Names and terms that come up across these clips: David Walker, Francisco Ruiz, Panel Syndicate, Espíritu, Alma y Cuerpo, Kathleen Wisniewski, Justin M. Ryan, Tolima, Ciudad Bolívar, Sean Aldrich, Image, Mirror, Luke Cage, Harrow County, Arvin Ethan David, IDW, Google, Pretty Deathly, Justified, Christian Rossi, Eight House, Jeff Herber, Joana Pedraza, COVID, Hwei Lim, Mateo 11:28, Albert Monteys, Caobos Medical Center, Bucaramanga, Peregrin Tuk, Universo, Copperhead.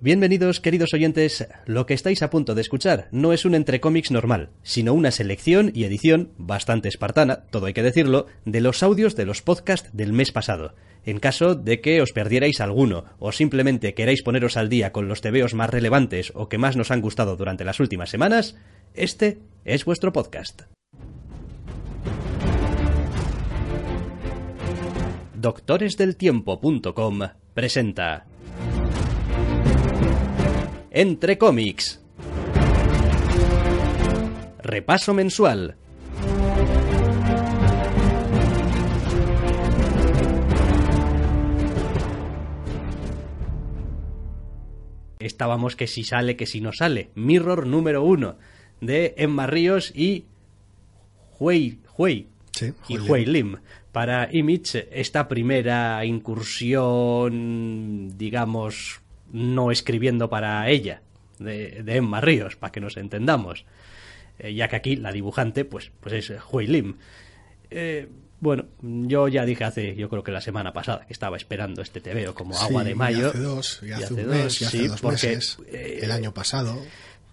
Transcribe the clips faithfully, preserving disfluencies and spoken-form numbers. Bienvenidos, queridos oyentes. Lo que estáis a punto de escuchar no es un Entre Cómics normal, sino una selección y edición, bastante espartana, todo hay que decirlo, de los audios de los podcasts del mes pasado. En caso de que os perdierais alguno, o simplemente queráis poneros al día con los tebeos más relevantes o que más nos han gustado durante las últimas semanas, este es vuestro podcast. Doctores del Tiempo punto com presenta... Entre cómics. Repaso mensual. Estábamos que si sale, que si no sale. Mirror número uno de Emma Ríos y Hwei, Hwei, sí, y Hwei Lim. Para Image, esta primera incursión, digamos... no escribiendo para ella, de, de Emma Ríos, para que nos entendamos, eh, ya que aquí la dibujante pues, pues es Hwei Lim. Eh, bueno, yo ya dije hace, yo creo que la semana pasada, que estaba esperando este tebeo como agua sí, de mayo. Y hace dos, y hace, y hace un mes, dos, y hace sí, dos meses, porque, eh, el año pasado...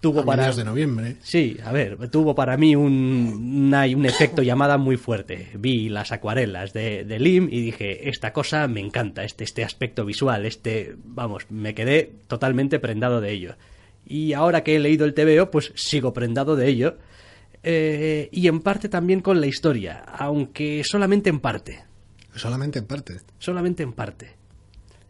Tuvo para, de noviembre. Sí, a ver, tuvo para mí un, una, un efecto llamada muy fuerte. Vi las acuarelas de, de Lim y dije, esta cosa me encanta, este, este aspecto visual, este, vamos, me quedé totalmente prendado de ello. Y ahora que he leído el tebeo, pues sigo prendado de ello. Eh, y en parte también con la historia, aunque solamente en parte. Solamente en parte. Solamente en parte.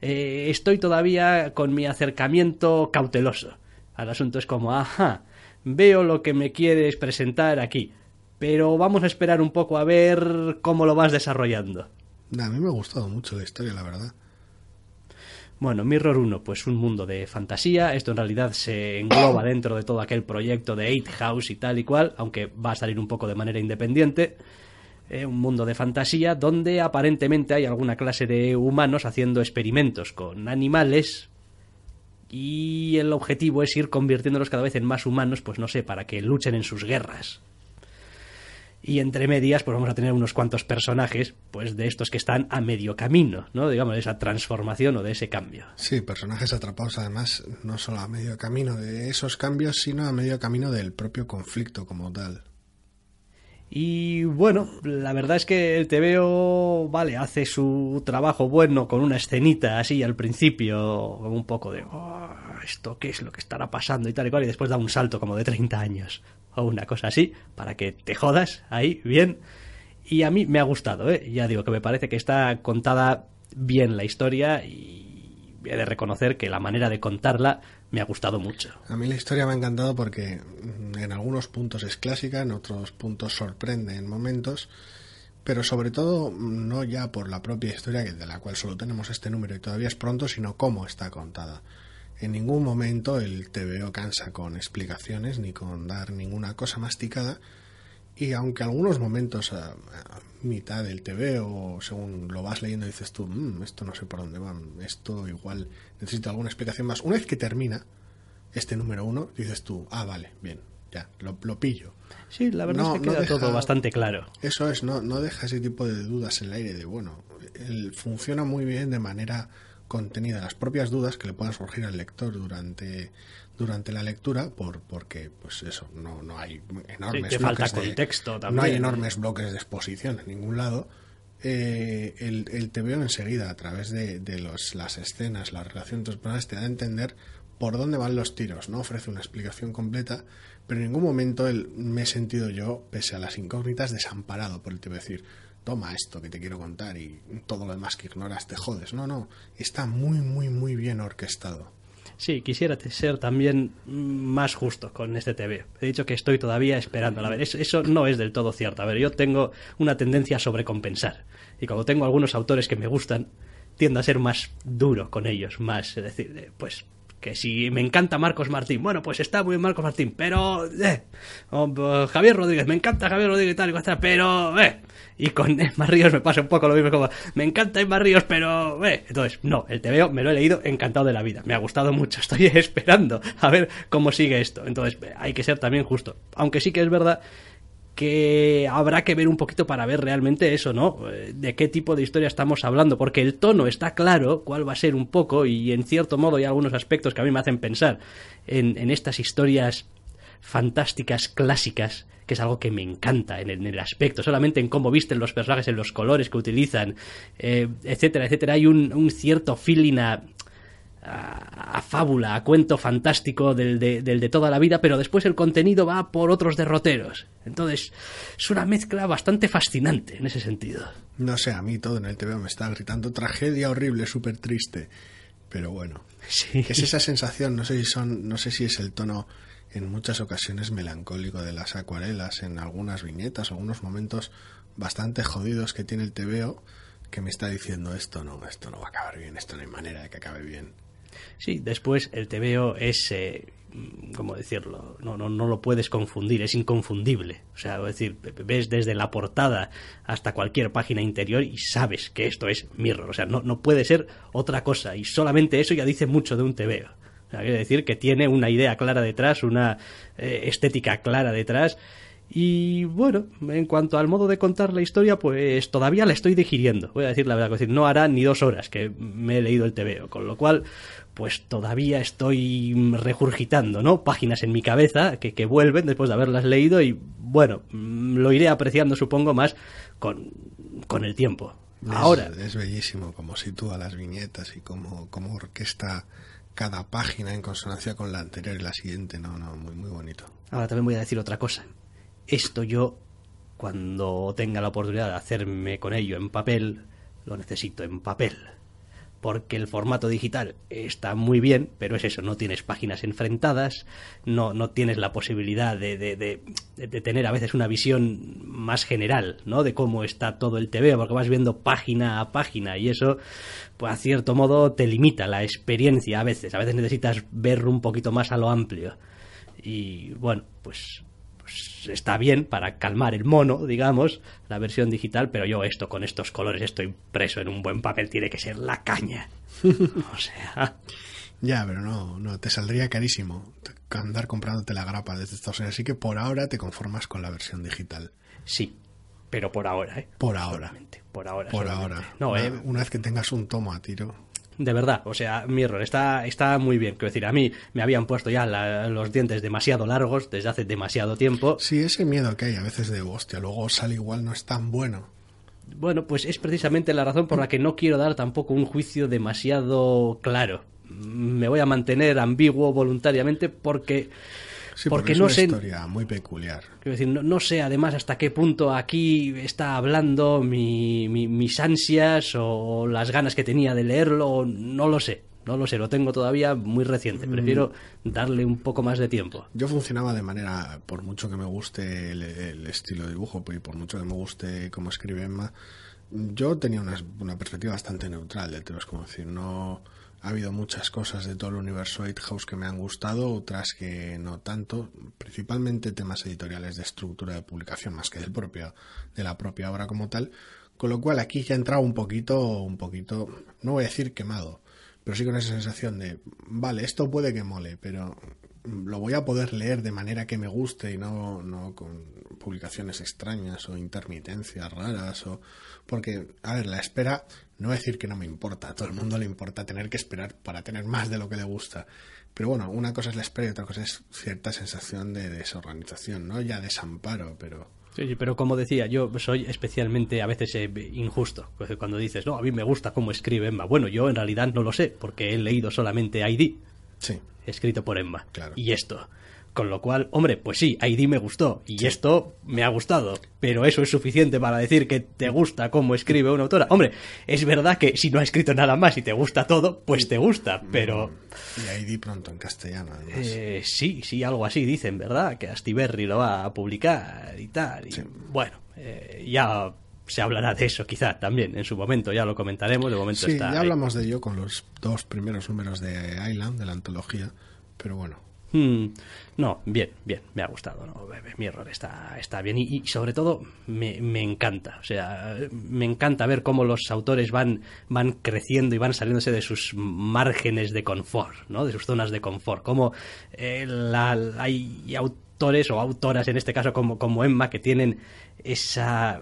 Eh, estoy todavía con mi acercamiento cauteloso. El asunto es como, ajá, veo lo que me quieres presentar aquí, pero vamos a esperar un poco a ver cómo lo vas desarrollando. A mí me ha gustado mucho la historia, la verdad. Bueno, Mirror uno, pues un mundo de fantasía. Esto en realidad se engloba dentro de todo aquel proyecto de Eight House y tal y cual, aunque va a salir un poco de manera independiente. Eh, un mundo de fantasía donde aparentemente hay alguna clase de humanos haciendo experimentos con animales... y el objetivo es ir convirtiéndolos cada vez en más humanos, pues no sé, para que luchen en sus guerras. Y entre medias, pues vamos a tener unos cuantos personajes, pues de estos que están a medio camino, ¿no? Digamos, de esa transformación o de ese cambio. Sí, personajes atrapados además, no solo a medio camino de esos cambios, sino a medio camino del propio conflicto como tal. Y bueno, la verdad es que el tebeo, vale, hace su trabajo bueno con una escenita así al principio, un poco de, oh, esto qué es lo que estará pasando y tal y cual, y después da un salto como de treinta años o una cosa así, para que te jodas ahí, bien. Y a mí me ha gustado, ¿eh? Ya digo que me parece que está contada bien la historia y he de reconocer que la manera de contarla... me ha gustado mucho. A mí la historia me ha encantado porque en algunos puntos es clásica, en otros puntos sorprende en momentos, pero sobre todo no ya por la propia historia, de la cual solo tenemos este número y todavía es pronto, sino cómo está contada. En ningún momento el tebeo cansa con explicaciones ni con dar ninguna cosa masticada, y aunque algunos momentos a, a mitad del tebeo, según lo vas leyendo, dices tú, mmm, esto no sé por dónde va, esto igual necesito alguna explicación más. Una vez que termina este número uno, dices tú, ah, vale, bien, ya, lo, lo pillo. Sí, la verdad no, es que queda no deja, todo bastante claro. Eso es, no, no deja ese tipo de dudas en el aire de, bueno, él funciona muy bien de manera contenida. Las propias dudas que le puedan surgir al lector durante... durante la lectura, por porque pues eso, no, no hay enormes sí, bloques falta contexto de, también. No hay enormes bloques de exposición en ningún lado. Eh, el, el tebeo enseguida, a través de, de los, las escenas, la relación entre los personajes, te da a entender por dónde van los tiros. No ofrece una explicación completa, pero en ningún momento el, me he sentido yo, pese a las incógnitas, desamparado por el tebeo. Decir, toma esto que te quiero contar y todo lo demás que ignoras te jodes. No, no, está muy, muy, muy bien orquestado. Sí, quisiera ser también más justo con este tebeo. He dicho que estoy todavía esperando. A ver, eso no es del todo cierto. A ver, yo tengo una tendencia a sobrecompensar. Y cuando tengo algunos autores que me gustan, tiendo a ser más duro con ellos, más, es decir, pues que si me encanta Marcos Martín, bueno, pues está muy bien Marcos Martín, pero eh, o, o, Javier Rodríguez, me encanta Javier Rodríguez tal y tal, pero eh, y con Emma Ríos me pasa un poco lo mismo, como me encanta Emma Ríos, pero eh, entonces no, el tebeo me lo he leído encantado de la vida, me ha gustado mucho, estoy esperando a ver cómo sigue esto, entonces hay que ser también justo, aunque sí que es verdad que habrá que ver un poquito para ver realmente eso, ¿no? De qué tipo de historia estamos hablando, porque el tono está claro, cuál va a ser un poco, y en cierto modo hay algunos aspectos que a mí me hacen pensar en, en estas historias fantásticas clásicas, que es algo que me encanta en el, en el aspecto, solamente en cómo visten los personajes, en los colores que utilizan, eh, etcétera, etcétera. Hay un, un cierto feeling a... A, a fábula, a cuento fantástico del de, del de toda la vida, pero después el contenido va por otros derroteros. Entonces, es una mezcla bastante fascinante en ese sentido. No sé, a mí todo en el tebeo me está gritando tragedia horrible, súper triste. Pero bueno, sí. Es esa sensación, no sé si son, no sé si es el tono en muchas ocasiones melancólico de las acuarelas, en algunas viñetas, algunos momentos bastante jodidos que tiene el tebeo, que me está diciendo esto no, esto no va a acabar bien, esto no hay manera de que acabe bien. Sí, después el tebeo es, eh, ¿cómo decirlo? No, no, no lo puedes confundir, es inconfundible. O sea, es decir, ves desde la portada hasta cualquier página interior y sabes que esto es Mirror. O sea, no, no puede ser otra cosa. Y solamente eso ya dice mucho de un tebeo. O sea, quiere decir que tiene una idea clara detrás, una eh, estética clara detrás. Y bueno, en cuanto al modo de contar la historia, pues todavía la estoy digiriendo, voy a decir la verdad, no hará ni dos horas que me he leído el tebeo, con lo cual pues todavía estoy regurgitando, ¿no? Páginas en mi cabeza que, que vuelven después de haberlas leído y bueno, lo iré apreciando supongo más con, con el tiempo. Ahora es, es bellísimo cómo sitúa las viñetas y cómo, cómo orquesta cada página en consonancia con la anterior y la siguiente, no, no, muy, muy bonito. Ahora también voy a decir otra cosa. Esto yo, cuando tenga la oportunidad de hacerme con ello en papel, lo necesito en papel. Porque el formato digital está muy bien, pero es eso, no tienes páginas enfrentadas, no, no tienes la posibilidad de, de, de, de tener a veces una visión más general, ¿no? De cómo está todo el tebeo, porque vas viendo página a página y eso, pues a cierto modo, te limita la experiencia a veces. A veces necesitas ver un poquito más a lo amplio. Y bueno, pues... está bien para calmar el mono, digamos, la versión digital, pero yo esto con estos colores, esto impreso en un buen papel tiene que ser la caña. O sea, ya, pero no, no te saldría carísimo andar comprándote la grapa desde Estados Unidos, así que por ahora te conformas con la versión digital. Sí, pero por ahora, ¿eh? Por ahora. Solamente, por ahora. Por solamente. Ahora. No, una, eh, una vez que tengas un tomo a tiro. De verdad, o sea, Mirror está, está muy bien. Quiero decir, a mí me habían puesto ya la, los dientes demasiado largos desde hace demasiado tiempo. Sí, ese miedo que hay a veces de, hostia, luego sale igual, no es tan bueno. Bueno, pues es precisamente la razón por la que no quiero dar tampoco un juicio demasiado claro. Me voy a mantener ambiguo voluntariamente porque... Sí, porque, porque es no una sé, historia muy peculiar. Quiero decir, no, no sé además hasta qué punto aquí está hablando mi, mi, mis ansias o las ganas que tenía de leerlo, no lo sé, no lo sé, lo tengo todavía muy reciente, prefiero mm. darle un poco más de tiempo. Yo funcionaba de manera, por mucho que me guste el, el estilo de dibujo y por mucho que me guste cómo escribe Emma, yo tenía una, una perspectiva bastante neutral de temas, como decir, no... Ha habido muchas cosas de todo el universo Eight House que me han gustado, otras que no tanto, principalmente temas editoriales de estructura de publicación más que del propio, de la propia obra como tal, con lo cual aquí ya he entrado un poquito, un poquito, no voy a decir quemado, pero sí con esa sensación de, vale, esto puede que mole, pero lo voy a poder leer de manera que me guste y no, no con publicaciones extrañas o intermitencias raras o... Porque, a ver, la espera, no voy a decir que no me importa, a todo el mundo le importa tener que esperar para tener más de lo que le gusta. Pero bueno, una cosa es la espera y otra cosa es cierta sensación de desorganización, ¿no? Ya desamparo, pero... Sí, pero como decía, yo soy especialmente a veces eh, injusto. Cuando dices, no, a mí me gusta cómo escribe Emma. Bueno, yo en realidad no lo sé, porque he leído solamente I D. Sí. Escrito por Emma. Claro. Y esto. Con lo cual, hombre, pues sí, I D me gustó y sí. Esto me ha gustado, pero eso es suficiente para decir que te gusta cómo escribe una autora. Hombre, es verdad que si no ha escrito nada más y te gusta todo, pues te gusta, pero... Y I D pronto en castellano, además. Eh, sí, sí, algo así dicen, ¿verdad? Que Astiberri lo va a publicar y tal. Y sí. Bueno, eh, ya... se hablará de eso quizá también en su momento, ya lo comentaremos. De momento sí, está ya hablamos ahí de ello con los dos primeros números de Island, de la antología, pero bueno. Hmm, no, bien, bien, me ha gustado, ¿no? Mirror está, está bien y, y sobre todo me, me encanta, o sea, me encanta ver cómo los autores van, van creciendo y van saliéndose de sus márgenes de confort, ¿no? De sus zonas de confort, como eh, la, hay autores o autoras en este caso como, como Emma, que tienen esa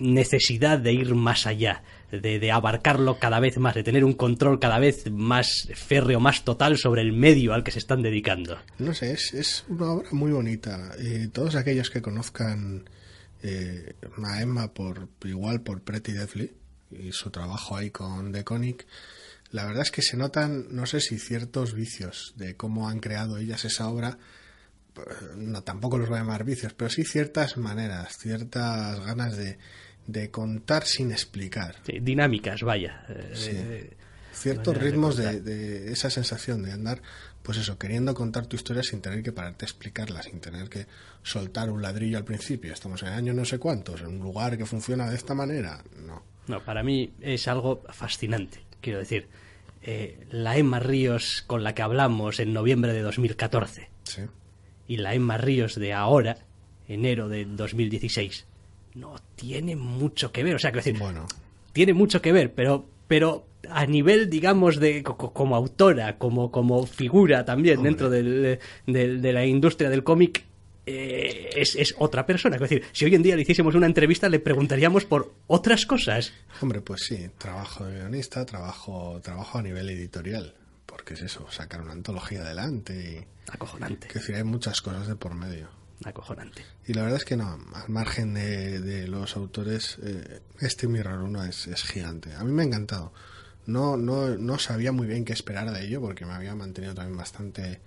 necesidad de ir más allá, De, de abarcarlo cada vez más, de tener un control cada vez más férreo, más total sobre el medio al que se están dedicando. No sé, es, es una obra muy bonita. Eh, todos aquellos que conozcan eh, a Emma por igual por Pretty Deathly y su trabajo ahí con The Koenig, la verdad es que se notan, no sé si ciertos vicios de cómo han creado ellas esa obra. No, tampoco los voy a llamar vicios, pero sí ciertas maneras, ciertas ganas de de contar sin explicar. Sí, dinámicas, vaya. Sí. Eh, Ciertos ritmos de, de esa sensación de andar, pues eso, queriendo contar tu historia sin tener que pararte a explicarla, sin tener que soltar un ladrillo al principio. Estamos en el año no sé cuántos, en un lugar que funciona de esta manera. No. No, para mí es algo fascinante. Quiero decir, eh, la Emma Ríos con la que hablamos en noviembre de dos mil catorce. Sí. Y la Emma Ríos de ahora, enero de dos mil dieciséis. No tiene mucho que ver, o sea, quiero decir, bueno, tiene mucho que ver, pero pero a nivel, digamos, de como autora, como como figura también, hombre, dentro del, del, de la industria del cómic, eh, es, es otra persona. Quiero decir, si hoy en día le hiciésemos una entrevista, le preguntaríamos por otras cosas. Hombre, pues sí, trabajo de guionista, trabajo, trabajo a nivel editorial, porque es eso, sacar una antología adelante. Y, acojonante. Es decir, hay muchas cosas de por medio. Acojonante. Y la verdad es que no, al margen de, de los autores, eh, este Mirror uno es, es gigante. A mí me ha encantado. No, no, no sabía muy bien qué esperar de ello porque me había mantenido también bastante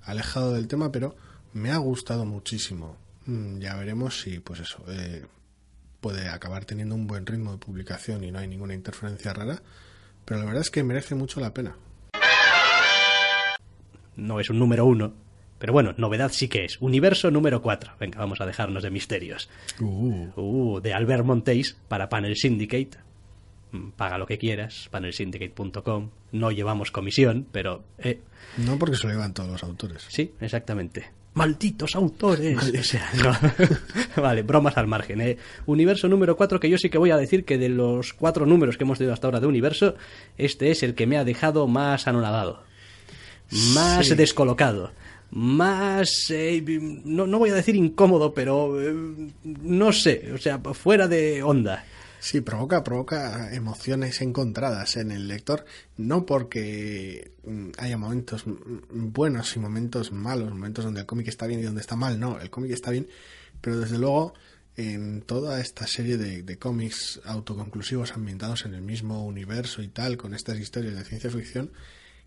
alejado del tema, pero me ha gustado muchísimo. Mm, ya veremos si, pues eso, eh, puede acabar teniendo un buen ritmo de publicación y no hay ninguna interferencia rara, pero la verdad es que merece mucho la pena. No es un número uno. Pero bueno, novedad sí que es. Universo número cuatro. Venga, vamos a dejarnos de misterios. Uh. Uh, de Albert Monteys para Panel Syndicate. Paga lo que quieras, panel syndicate punto com. No llevamos comisión, pero... Eh. No, porque se lo llevan todos los autores. Sí, exactamente. ¡Malditos autores! Malditos. O sea, no. Vale, bromas al margen. Eh. Universo número cuatro, que yo sí que voy a decir que de los cuatro números que hemos tenido hasta ahora de Universo, este es el que me ha dejado más anonadado. Más sí. Descolocado. Más, eh, no, no voy a decir incómodo, pero eh, no sé, o sea, fuera de onda. Sí, provoca, provoca emociones encontradas en el lector, no porque haya momentos buenos y momentos malos, momentos donde el cómic está bien y donde está mal, no, el cómic está bien, pero desde luego en toda esta serie de, de cómics autoconclusivos ambientados en el mismo universo y tal, con estas historias de ciencia ficción,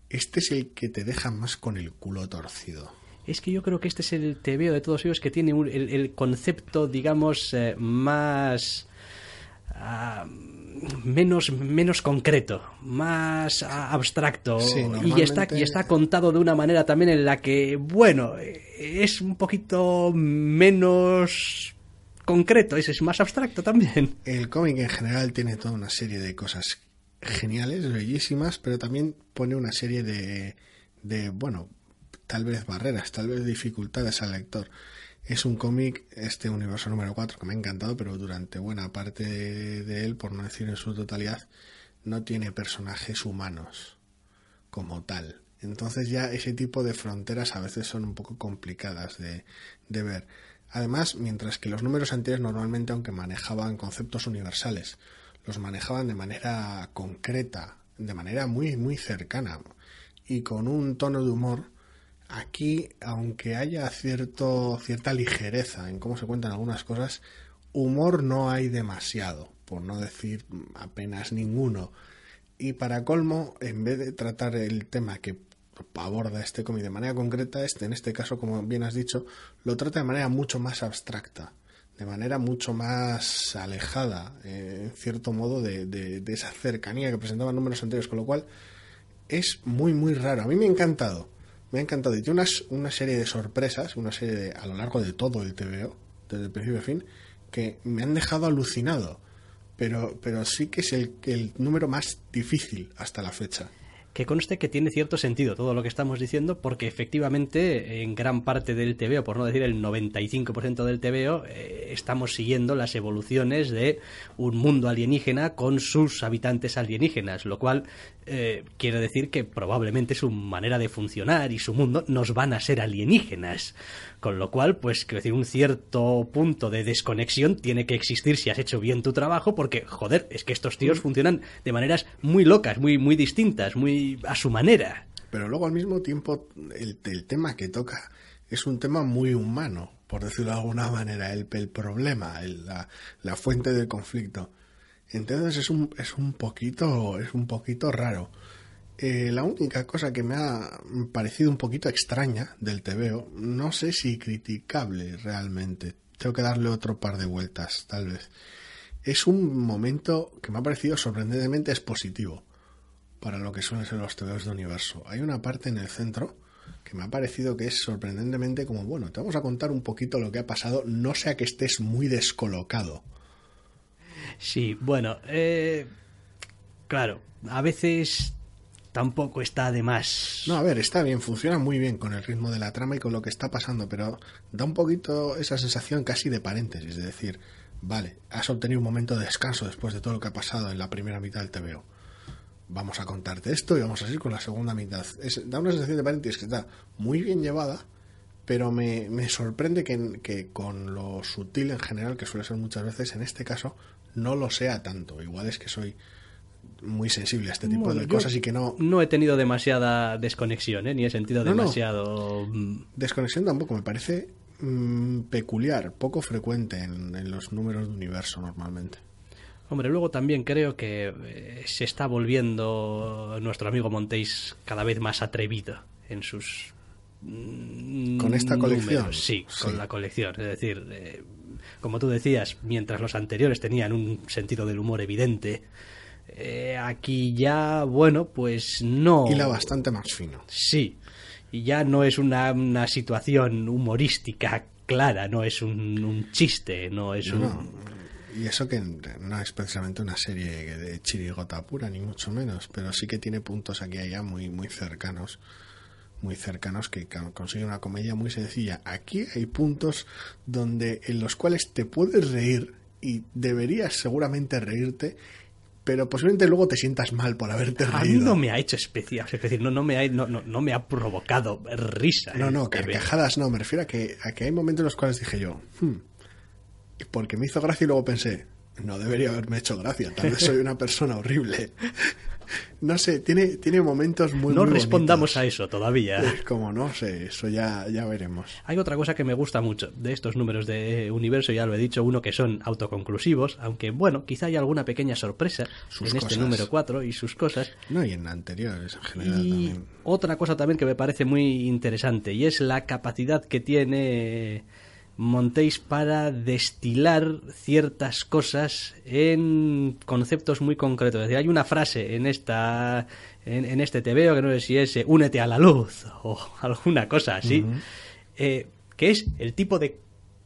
este es el que te deja más con el culo torcido. Es que yo creo que este es el tebeo de todos ellos que tiene un, el, el concepto, digamos, eh, más... Uh, menos, menos concreto, más uh, abstracto. Sí, normalmente... y, está, y está contado de una manera también en la que, bueno, es un poquito menos... concreto, es, es más abstracto también. El cómic en general tiene toda una serie de cosas geniales, bellísimas, pero también pone una serie de, de, bueno, tal vez barreras, tal vez dificultades al lector. Es un cómic, este Universo número cuatro, que me ha encantado, pero durante buena parte de, de él, por no decir en su totalidad, no tiene personajes humanos como tal. Entonces ya ese tipo de fronteras a veces son un poco complicadas de, de ver. Además, mientras que los números anteriores normalmente, aunque manejaban conceptos universales, los manejaban de manera concreta, de manera muy muy cercana y con un tono de humor. Aquí, aunque haya cierto cierta ligereza en cómo se cuentan algunas cosas, humor no hay demasiado, por no decir apenas ninguno. Y para colmo, en vez de tratar el tema que aborda este cómic de manera concreta, este en este caso, como bien has dicho, lo trata de manera mucho más abstracta, de manera mucho más alejada, eh, en cierto modo, de, de, de esa cercanía que presentaban números anteriores, con lo cual es muy muy raro. A mí me ha encantado, me ha encantado, y tiene unas, una serie de sorpresas, una serie de, a lo largo de todo el T V O, desde el principio a fin, que me han dejado alucinado. pero, pero sí que es el, el número más difícil hasta la fecha. Que conste que tiene cierto sentido todo lo que estamos diciendo, porque efectivamente en gran parte del T V O, por no decir el noventa y cinco por ciento del T V O, eh, estamos siguiendo las evoluciones de un mundo alienígena con sus habitantes alienígenas, lo cual eh, quiere decir que probablemente su manera de funcionar y su mundo nos van a ser alienígenas, con lo cual, pues, quiero decir, un cierto punto de desconexión tiene que existir si has hecho bien tu trabajo, porque, joder, es que estos tíos funcionan de maneras muy locas, muy, muy distintas, muy a su manera. Pero luego al mismo tiempo el, el tema que toca es un tema muy humano, por decirlo de alguna manera, el, el problema, el, la, la fuente del conflicto. Entonces es un, es un poquito es un poquito raro. Eh, la única cosa que me ha parecido un poquito extraña del T V O, no sé si criticable realmente, tengo que darle otro par de vueltas tal vez, es un momento que me ha parecido sorprendentemente expositivo para lo que suelen ser los T V Os de Universo. Hay una parte en el centro que me ha parecido que es sorprendentemente como, bueno, te vamos a contar un poquito lo que ha pasado, no sea que estés muy descolocado. Sí, bueno, eh, claro, a veces tampoco está de más. No, a ver, está bien, funciona muy bien con el ritmo de la trama y con lo que está pasando, pero da un poquito esa sensación casi de paréntesis, de decir, vale, has obtenido un momento de descanso después de todo lo que ha pasado en la primera mitad del T V O. Vamos a contarte esto y vamos a seguir con la segunda mitad. Es, da una sensación de paréntesis que está muy bien llevada, pero me, me sorprende que, que con lo sutil en general, que suele ser muchas veces, en este caso no lo sea tanto. Igual es que soy muy sensible a este tipo bueno, de cosas y que no... No he tenido demasiada desconexión, ¿eh? Ni he sentido no, demasiado... No. Desconexión tampoco, me parece mmm, peculiar, poco frecuente en, en los números de Universo normalmente. Hombre, luego también creo que se está volviendo nuestro amigo Monteys cada vez más atrevido en sus... ¿Con esta colección? Números. Sí, sí, con la colección. Es decir, eh, como tú decías, mientras los anteriores tenían un sentido del humor evidente, eh, aquí ya, bueno, pues no... Hila bastante más fino. Sí, y ya no es una, una situación humorística clara, no es un, un chiste, no es no. un... Y eso que no es precisamente una serie de chirigota pura, ni mucho menos, pero sí que tiene puntos aquí y allá muy, muy cercanos, muy cercanos que consigue una comedia muy sencilla. Aquí hay puntos donde en los cuales te puedes reír y deberías seguramente reírte, pero posiblemente luego te sientas mal por haberte reído. A mí no me ha hecho especial, es decir, no, no, me, ha, no, no, no me ha provocado risa. No, no, carcajadas no, me refiero a que, a que hay momentos en los cuales dije yo... Hmm, porque me hizo gracia y luego pensé, no debería haberme hecho gracia, tal vez soy una persona horrible. No sé, tiene, tiene momentos muy No muy respondamos bonitos. A eso todavía. Pues como no sé, eso ya, ya veremos. Hay otra cosa que me gusta mucho de estos números de Universo, ya lo he dicho, uno que son autoconclusivos, aunque bueno, quizá hay alguna pequeña sorpresa sus en cosas. Este número cuatro y sus cosas. No, y en anteriores en general y también. Otra cosa también que me parece muy interesante y es la capacidad que tiene... Monteys para destilar ciertas cosas en conceptos muy concretos. Es decir, hay una frase en esta en, en este T V O que no sé si es únete a la luz o alguna cosa así, uh-huh. eh, que es el tipo de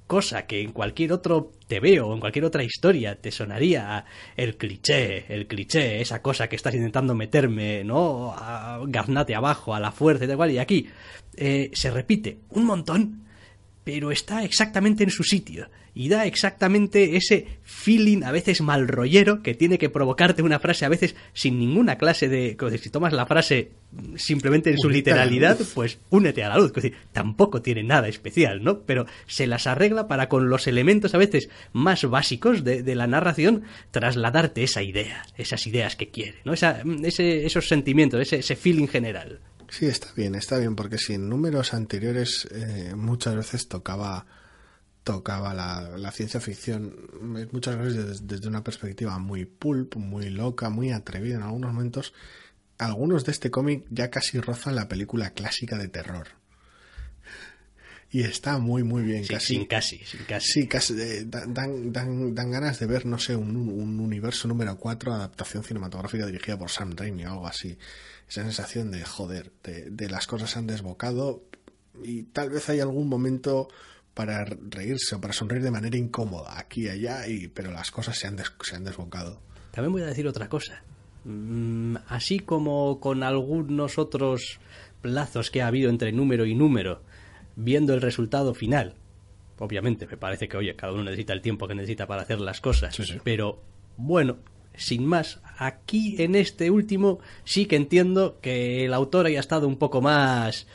cosa que en cualquier otro T V O o en cualquier otra historia te sonaría el cliché, el cliché, esa cosa que estás intentando meterme, ¿no? A, garnate abajo, a la fuerza y tal cual. Y aquí eh, se repite un montón, pero está exactamente en su sitio y da exactamente ese feeling a veces mal rollero que tiene que provocarte una frase a veces sin ninguna clase de... Si tomas la frase simplemente en su literalidad, pues únete a la luz. Es decir, tampoco tiene nada especial, ¿no? Pero se las arregla para con los elementos a veces más básicos de, de la narración trasladarte esa idea, esas ideas que quiere, ¿no? Esa, ese, esos sentimientos, ese, ese feeling general. Sí, está bien, está bien, porque si en números anteriores eh, muchas veces tocaba tocaba la, la ciencia ficción, muchas veces desde, desde una perspectiva muy pulp, muy loca, muy atrevida en algunos momentos, algunos de este cómic ya casi rozan la película clásica de terror. Y está muy, muy bien. Sí, casi. Sin casi, sin casi. Sí, casi, eh, dan, dan, dan ganas de ver, no sé, un, un universo número cuatro, adaptación cinematográfica dirigida por Sam Raimi o algo así. Esa sensación de, joder, de, de las cosas se han desbocado y tal vez hay algún momento para reírse o para sonreír de manera incómoda aquí y allá, y, pero las cosas se han, des, se han desbocado. También voy a decir otra cosa. Mm, así como con algunos otros plazos que ha habido entre número y número, viendo el resultado final, obviamente me parece que, oye, cada uno necesita el tiempo que necesita para hacer las cosas, sí, sí. Pero bueno, sin más, aquí en este último sí que entiendo que el autor haya estado un poco más...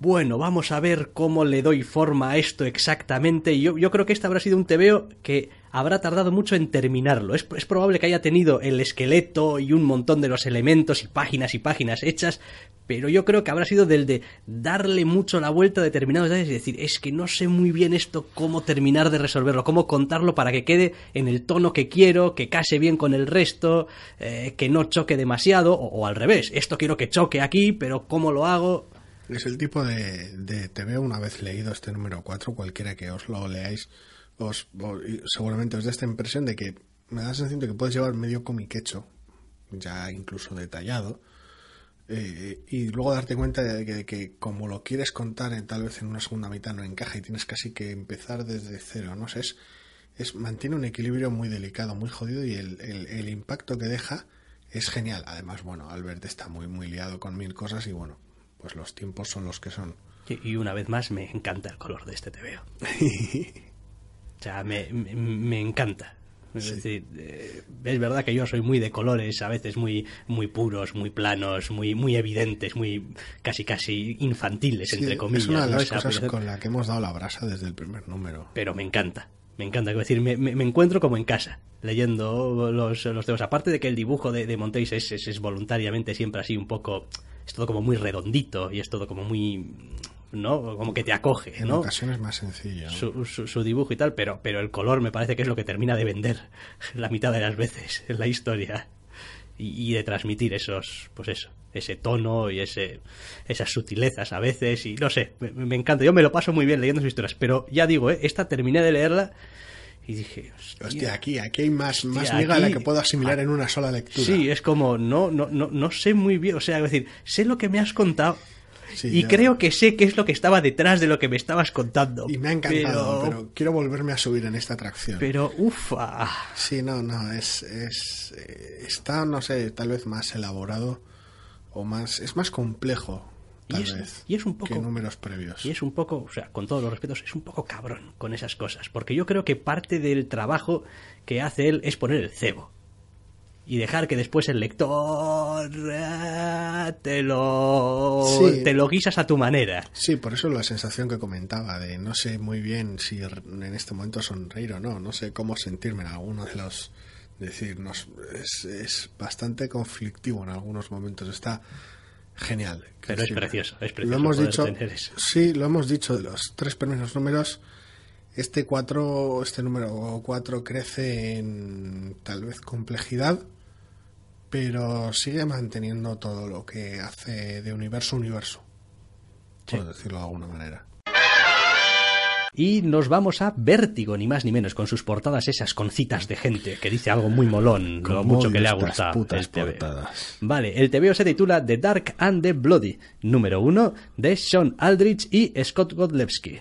Bueno, vamos a ver cómo le doy forma a esto exactamente. Yo, yo creo que este habrá sido un tebeo que habrá tardado mucho en terminarlo. Es, es probable que haya tenido el esqueleto y un montón de los elementos y páginas y páginas hechas, pero yo creo que habrá sido del de darle mucho la vuelta a determinados detalles y decir, es que no sé muy bien esto, cómo terminar de resolverlo, cómo contarlo para que quede en el tono que quiero, que case bien con el resto, eh, que no choque demasiado, o, o al revés, esto quiero que choque aquí, pero ¿cómo lo hago? Es el tipo de, de tebeo, una vez leído este número cuatro, cualquiera que os lo leáis, os, os, seguramente os da esta impresión de que me da la sensación de que puedes llevar medio cómic hecho, ya incluso detallado, eh, y luego darte cuenta de que, de que como lo quieres contar eh, tal vez en una segunda mitad no encaja y tienes casi que empezar desde cero, no sé, es, es mantiene un equilibrio muy delicado, muy jodido, y el, el, el impacto que deja es genial. Además, bueno, Albert está muy, muy liado con mil cosas y bueno, pues los tiempos son los que son. Y una vez más me encanta el color de este tebeo. O sea, me, me, me encanta. Es sí. decir, eh, es verdad que yo soy muy de colores, a veces muy, muy puros, muy planos, muy, muy evidentes, muy casi casi infantiles, sí, entre comillas. Es una de las ¿no? cosas con la que hemos dado la brasa desde el primer número. Pero me encanta. Me encanta, es decir, me, me, me encuentro como en casa, leyendo los, los temas. Aparte de que el dibujo de, de Monteys es, es, es voluntariamente siempre así un poco... Es todo como muy redondito y es todo como muy... ¿no? Como que te acoge, ¿no? En ocasiones más sencillo. Su, su, su dibujo y tal, pero, pero el color me parece que es lo que termina de vender la mitad de las veces en la historia. Y, y de transmitir esos... Pues eso, ese tono y ese esas sutilezas a veces y no sé, me, me encanta. Yo me lo paso muy bien leyendo sus historias, pero ya digo, ¿eh? Esta terminé de leerla y dije... Hostia, hostia aquí, aquí hay más hostia, más miga a la que puedo asimilar a, en una sola lectura. Sí, es como, no no no no sé muy bien, o sea, es decir, sé lo que me has contado sí, y ya. Creo que sé qué es lo que estaba detrás de lo que me estabas contando. Y me ha encantado, pero, pero quiero volverme a subir en esta atracción. Pero, ufa... Sí, no, no, es, es está, no sé, tal vez más elaborado. O más, es más complejo, tal y es, vez, y es un poco, que números previos. Y es un poco, o sea, con todos los respetos, es un poco cabrón con esas cosas. Porque yo creo que parte del trabajo que hace él es poner el cebo. Y dejar que después el lector te lo, sí. te lo guisas a tu manera. Sí, por eso la sensación que comentaba de no sé muy bien si en este momento sonreír o no. No sé cómo sentirme en alguno de los... Decir, nos, es, es bastante conflictivo en algunos momentos. Está genial. Pero es precioso, es precioso. Lo hemos dicho. Sí, lo hemos dicho de los tres primeros números. Este cuatro, este número cuatro crece en tal vez complejidad, pero sigue manteniendo todo lo que hace de universo a universo. Sí. Por decirlo de alguna manera. Y nos vamos a Vértigo, ni más ni menos, con sus portadas esas con citas de gente que dice algo muy molón, lo mucho que le ha gustado el tebeo. Vale, el tebeo se titula The Dark and the Bloody, número uno, de Sean Aldrich y Scott Godlewski,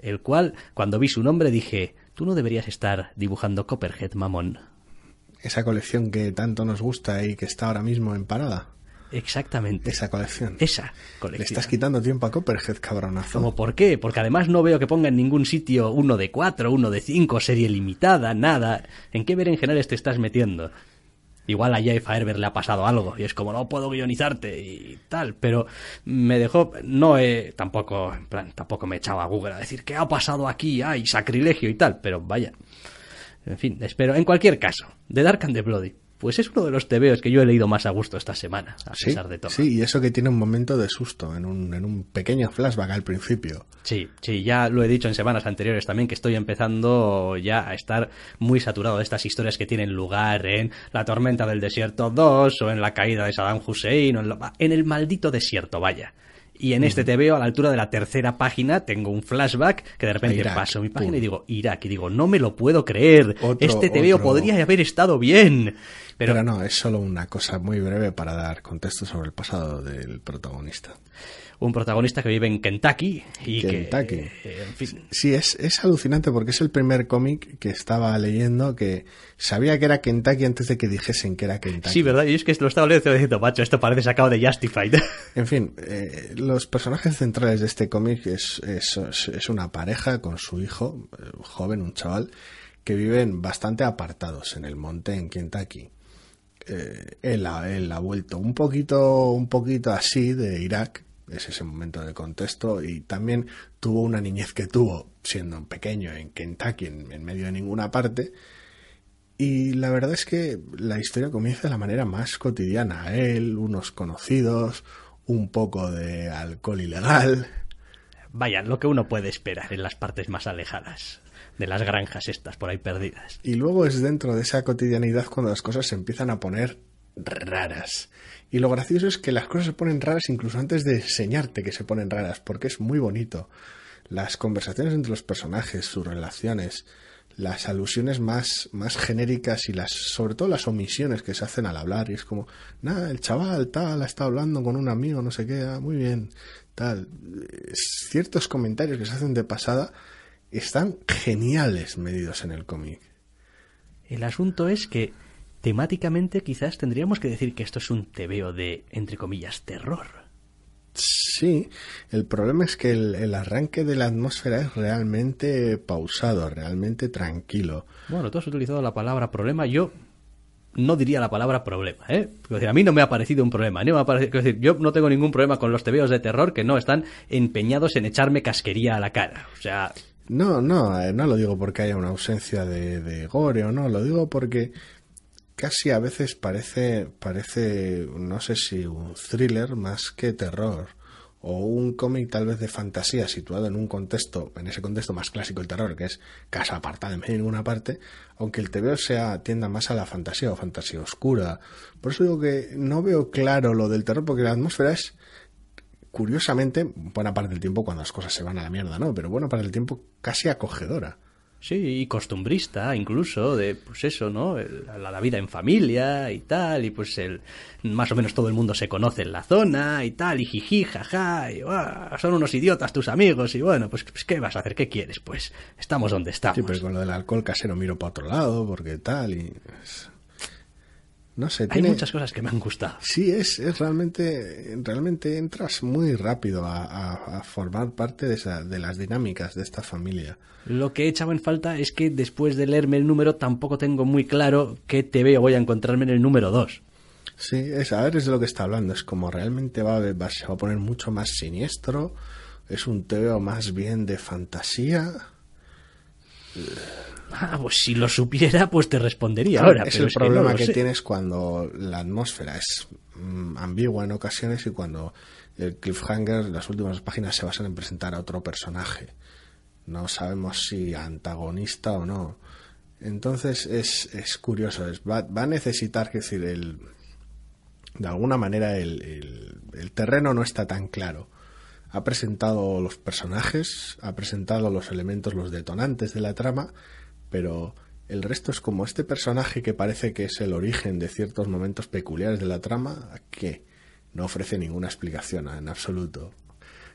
el cual, cuando vi su nombre dije, tú no deberías estar dibujando Copperhead, mamón. Esa colección que tanto nos gusta y que está ahora mismo en parada. Exactamente. Esa colección. Esa colección. Le estás quitando tiempo a Copperhead, cabronazo. ¿Cómo por qué? Porque además no veo que ponga en ningún sitio uno de cuatro, uno de cinco, serie limitada, nada. ¿En qué berenjenales te estás metiendo? Igual a Jeff Herber le ha pasado algo y es como, no puedo guionizarte y tal, pero me dejó, no eh, tampoco, en plan, tampoco me echaba a Google a decir, ¿qué ha pasado aquí? Ay, sacrilegio y tal, pero vaya. En fin, espero, en cualquier caso, The Dark and the Bloody. Pues es uno de los tebeos que yo he leído más a gusto esta semana, a sí, pesar de todo. Sí, y eso que tiene un momento de susto, en un, en un pequeño flashback al principio. Sí, sí, ya lo he dicho en semanas anteriores también, que estoy empezando ya a estar muy saturado de estas historias que tienen lugar en La tormenta del desierto dos, o en La caída de Saddam Hussein, o en, lo, en el maldito desierto, vaya. Y en uh-huh. este tebeo, a la altura de la tercera página, tengo un flashback que de repente Irak, paso mi página puro. y digo, Irak, y digo, no me lo puedo creer, otro, este tebeo otro... podría haber estado bien. Pero... pero no, es solo una cosa muy breve para dar contexto sobre el pasado del protagonista. Un protagonista que vive en Kentucky y Kentucky. que... Eh, en fin. Sí, es, es alucinante porque es el primer cómic que estaba leyendo que sabía que era Kentucky antes de que dijesen que era Kentucky. Sí, ¿verdad? Yo es que lo estaba leyendo diciendo, macho, esto parece sacado de Justified. En fin, eh, los personajes centrales de este cómic es, es, es una pareja con su hijo, joven, un chaval, que viven bastante apartados en el monte en Kentucky. Eh, él, él ha vuelto un poquito, un poquito así de Irak, es ese momento de contexto, y también tuvo una niñez que tuvo siendo pequeño en Kentucky, en, en medio de ninguna parte, y la verdad es que la historia comienza de la manera más cotidiana, él, unos conocidos, un poco de alcohol ilegal. Vaya, lo que uno puede esperar en las partes más alejadas de las granjas estas por ahí perdidas. Y luego es dentro de esa cotidianidad cuando las cosas se empiezan a poner raras. Y lo gracioso es que las cosas se ponen raras incluso antes de enseñarte que se ponen raras, porque es muy bonito. Las conversaciones entre los personajes, sus relaciones, las alusiones más, más genéricas y las, sobre todo las omisiones que se hacen al hablar. Y es como, nada, el chaval tal ha estado hablando con un amigo, no sé qué, ah, muy bien, tal. Ciertos comentarios que se hacen de pasada están geniales medidos en el cómic. El asunto es que temáticamente quizás tendríamos que decir que esto es un tebeo de, entre comillas, terror. Sí, el problema es que el, el arranque de la atmósfera es realmente pausado, realmente tranquilo. Bueno, tú has utilizado la palabra problema, yo no diría la palabra problema, ¿eh? Quiero decir, a mí no me ha parecido un problema, no me ha parecido, quiero decir, yo no tengo ningún problema con los tebeos de terror que no están empeñados en echarme casquería a la cara, o sea... No, no, no lo digo porque haya una ausencia de, de gore o no, lo digo porque... Casi a veces parece, parece, no sé si un thriller más que terror, o un cómic tal vez de fantasía situado en un contexto, en ese contexto más clásico del terror, que es casa apartada en medio de ninguna parte, aunque el tebeo sea tienda más a la fantasía o fantasía oscura. Por eso digo que no veo claro lo del terror, porque la atmósfera es, curiosamente, buena parte del tiempo cuando las cosas se van a la mierda, ¿no? Pero buena parte del tiempo casi acogedora. Sí, y costumbrista incluso, de pues eso, ¿no? La, la vida en familia y tal, y pues el más o menos todo el mundo se conoce en la zona y tal, y jiji, jaja, y uah, son unos idiotas tus amigos, y bueno, pues, pues ¿qué vas a hacer? ¿Qué quieres? Pues estamos donde estamos. Sí, pero con lo del alcohol casero miro para otro lado, porque tal, y... No sé, tiene... Hay muchas cosas que me han gustado. Sí, es, es realmente, realmente entras muy rápido a, a, a formar parte de, esa, de las dinámicas de esta familia. Lo que he echado en falta es que después de leerme el número tampoco tengo muy claro qué tebeo voy a encontrarme en el número dos. Sí, es, a ver, es de lo que está hablando. Es como realmente va a, va, se va a poner mucho más siniestro. Es un tebeo más bien de fantasía... Ah, pues si lo supiera, pues te respondería ahora. Es pero el es problema que, no que tienes cuando la atmósfera es ambigua en ocasiones y cuando el cliffhanger, las últimas páginas se basan en presentar a otro personaje. No sabemos si antagonista o no. Entonces es, es curioso. Es, va, va a necesitar, es decir, el, de alguna manera el, el, el terreno no está tan claro. Ha presentado los personajes, ha presentado los elementos, los detonantes de la trama, pero el resto es como este personaje que parece que es el origen de ciertos momentos peculiares de la trama, que no ofrece ninguna explicación en absoluto.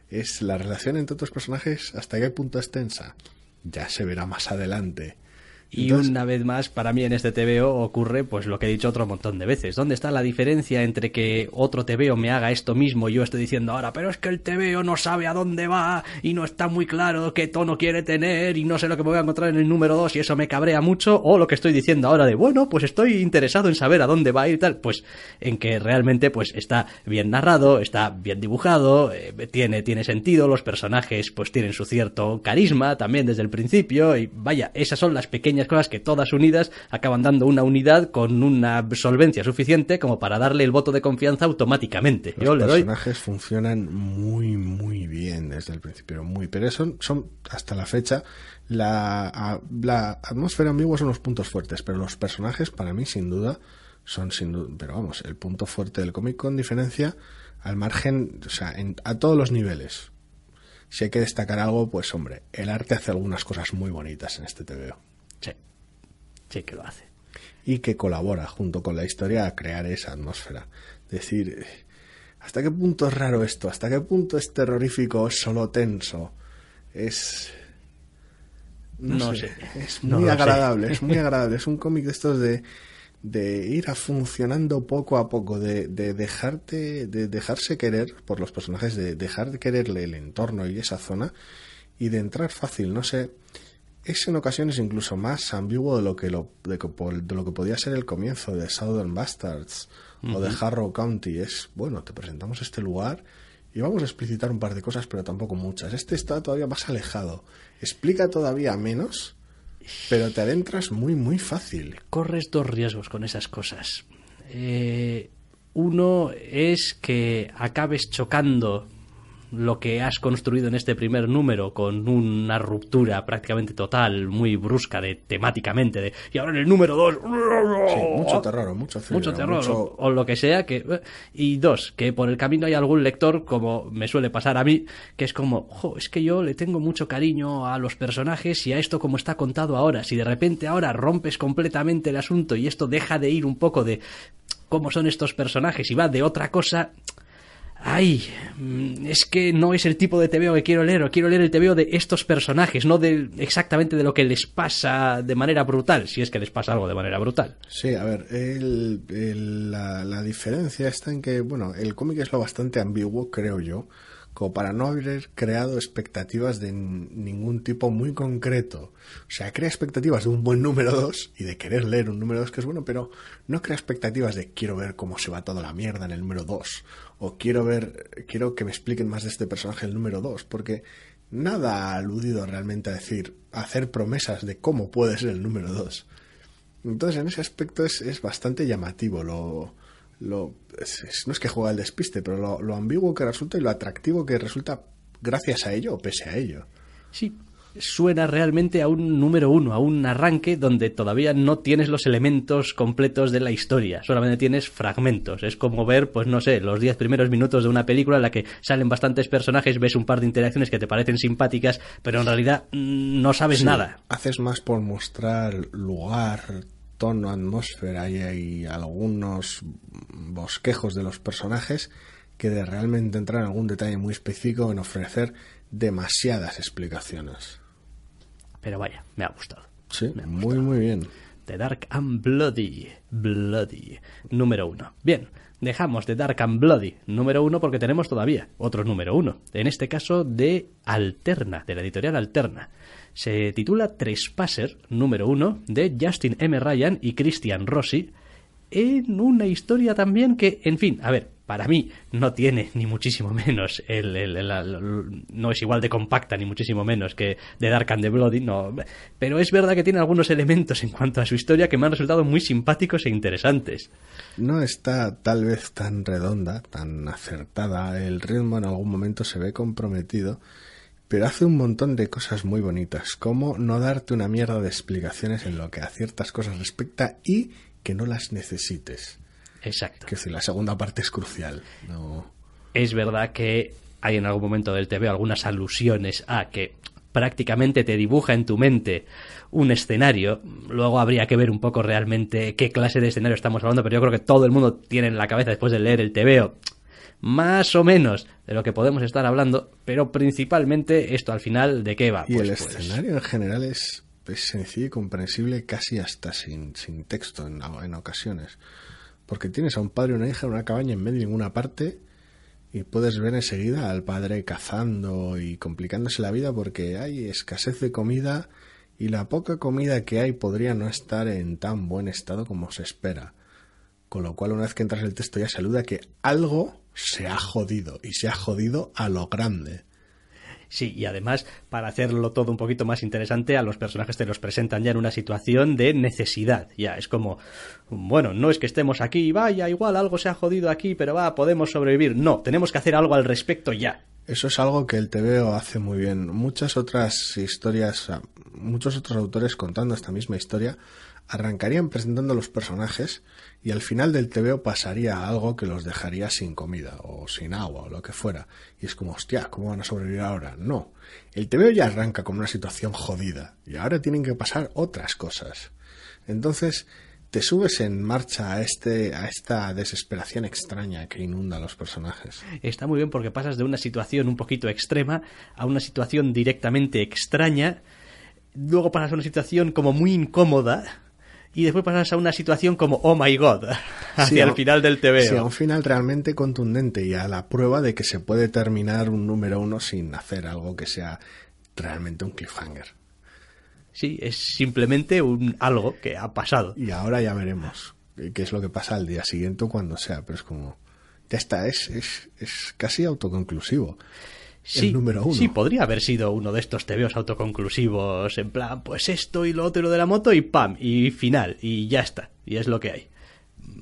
Es la relación entre otros personajes hasta qué punto es tensa. Ya se verá más adelante. Y Entonces, una vez más, para mí en este tebeo ocurre pues lo que he dicho otro montón de veces. ¿Dónde está la diferencia entre que otro tebeo me haga esto mismo y yo estoy diciendo ahora, pero es que el tebeo no sabe a dónde va y no está muy claro qué tono quiere tener y no sé lo que me voy a encontrar en el número dos y eso me cabrea mucho? O lo que estoy diciendo ahora de, bueno, pues estoy interesado en saber a dónde va a ir y tal, pues en que realmente pues está bien narrado, está bien dibujado, eh, tiene, tiene sentido, los personajes pues tienen su cierto carisma también desde el principio y vaya, esas son las pequeñas cosas que todas unidas acaban dando una unidad con una solvencia suficiente como para darle el voto de confianza automáticamente. Los Yo le doy... personajes funcionan muy muy bien desde el principio, muy pero son, son hasta la fecha la, la atmósfera ambigua son los puntos fuertes, pero los personajes para mí sin duda son sin duda, pero vamos, el punto fuerte del cómic con diferencia al margen, o sea, en, a todos los niveles. Si hay que destacar algo, pues hombre, el arte hace algunas cosas muy bonitas en este T V O. Sí, sí que lo hace. Y que colabora junto con la historia a crear esa atmósfera. Es decir, ¿hasta qué punto es raro esto? ¿Hasta qué punto es terrorífico? ¿Es solo tenso? Es... No, no sé. sé. Es muy no agradable, sé. es muy agradable. Es un cómic de estos de... de ir a funcionando poco a poco, de, de dejarte de dejarse querer por los personajes, de dejar de quererle el entorno y esa zona, y de entrar fácil. No sé, es en ocasiones incluso más ambiguo de lo que lo de, de lo que podía ser el comienzo de Southern Bastards uh-huh. o de Harrow County. Es, bueno, te presentamos este lugar y vamos a explicitar un par de cosas, pero tampoco muchas. Este está todavía más alejado, explica todavía menos, pero te adentras muy muy fácil. Corres dos riesgos con esas cosas. Eh, uno es que acabes chocando lo que has construido en este primer número con una ruptura prácticamente total, muy brusca, de temáticamente, de, y ahora en el número dos... Sí, mucho terror, mucho thriller, mucho terror mucho... O, o lo que sea. Que y dos, que por el camino hay algún lector, como me suele pasar a mí, que es como, jo, es que yo le tengo mucho cariño a los personajes y a esto como está contado ahora. Si de repente ahora rompes completamente el asunto y esto deja de ir un poco de cómo son estos personajes y va de otra cosa... Ay, es que no es el tipo de T V O que quiero leer, o quiero leer el T V O de estos personajes, no de exactamente de lo que les pasa de manera brutal, si es que les pasa algo de manera brutal. Sí, a ver, el, el, la, la diferencia está en que, bueno, el cómic es lo bastante ambiguo, creo yo, como para no haber creado expectativas de ningún tipo muy concreto. O sea, crea expectativas de un buen número dos y de querer leer un número dos que es bueno, pero no crea expectativas de quiero ver cómo se va toda la mierda en el número dos, o quiero ver, quiero que me expliquen más de este personaje el número dos, porque nada ha aludido realmente a decir, a hacer promesas de cómo puede ser el número dos. Entonces, en ese aspecto es, es bastante llamativo lo... Lo, es, es, no es que juega el despiste, pero lo, lo ambiguo que resulta y lo atractivo que resulta gracias a ello o pese a ello. Sí, suena realmente a un número uno, a un arranque donde todavía no tienes los elementos completos de la historia, solamente tienes fragmentos. Es como ver, pues no sé, los diez primeros minutos de una película en la que salen bastantes personajes, ves un par de interacciones que te parecen simpáticas, pero en realidad no sabes sí, nada. Haces más por mostrar lugar, tono, atmósfera y hay algunos bosquejos de los personajes que de realmente entrar en algún detalle muy específico, en ofrecer demasiadas explicaciones. Pero vaya, me ha gustado. Sí, ha gustado. Muy muy bien. The Dark and Bloody, Bloody, número uno. Bien, dejamos The Dark and Bloody, número uno, porque tenemos todavía otro número uno. En este caso de Alterna, de la editorial Alterna. Se titula Trespasser, número uno, de Justin M. Ryan y Christian Rossi, en una historia también que, en fin, a ver, para mí no tiene ni muchísimo menos, el, el, el, el, el, no es igual de compacta ni muchísimo menos que The Dark and the Bloody, no, pero es verdad que tiene algunos elementos en cuanto a su historia que me han resultado muy simpáticos e interesantes. No está tal vez tan redonda, tan acertada, el ritmo en algún momento se ve comprometido, pero hace un montón de cosas muy bonitas, como no darte una mierda de explicaciones en lo que a ciertas cosas respecta y que no las necesites. Exacto. Que si la segunda parte es crucial. No. Es verdad que hay en algún momento del T V algunas alusiones a que prácticamente te dibuja en tu mente un escenario. Luego habría que ver un poco realmente qué clase de escenario estamos hablando, pero yo creo que todo el mundo tiene en la cabeza después de leer el T V O más o menos de lo que podemos estar hablando, pero principalmente esto al final de qué va. Y pues, el pues... escenario en general es, es sencillo y comprensible, casi hasta sin, sin texto en, en ocasiones, porque tienes a un padre y una hija en una cabaña en medio de ninguna parte y puedes ver enseguida al padre cazando y complicándose la vida porque hay escasez de comida y la poca comida que hay podría no estar en tan buen estado como se espera, con lo cual una vez que entras en el texto ya se alude que algo se ha jodido, y se ha jodido a lo grande. Sí, y además, para hacerlo todo un poquito más interesante, a los personajes te los presentan ya en una situación de necesidad. Ya es como, bueno, no es que estemos aquí, vaya, igual algo se ha jodido aquí, pero va, podemos sobrevivir. No, tenemos que hacer algo al respecto ya. Eso es algo que el T V O hace muy bien. Muchas otras historias, muchos otros autores contando esta misma historia, arrancarían presentando a los personajes y al final del T V O pasaría a algo que los dejaría sin comida o sin agua o lo que fuera. Y es como, hostia, ¿cómo van a sobrevivir ahora? No, el T V O ya arranca con una situación jodida y ahora tienen que pasar otras cosas. Entonces te subes en marcha a este a esta desesperación extraña que inunda a los personajes. Está muy bien porque pasas de una situación un poquito extrema a una situación directamente extraña, luego pasas a una situación como muy incómoda y después pasas a una situación como oh my god, hacia sí, el final del T V O. Sí, a un final realmente contundente y a la prueba de que se puede terminar un número uno sin hacer algo que sea realmente un cliffhanger. Sí, es simplemente un algo que ha pasado. Y ahora ya veremos qué es lo que pasa al día siguiente o cuando sea, pero es como... Ya está, es, es, es casi autoconclusivo. Sí, el número uno. Sí, podría haber sido uno de estos tebeos autoconclusivos, en plan, pues esto y lo otro y lo de la moto y pam, y final, y ya está, y es lo que hay.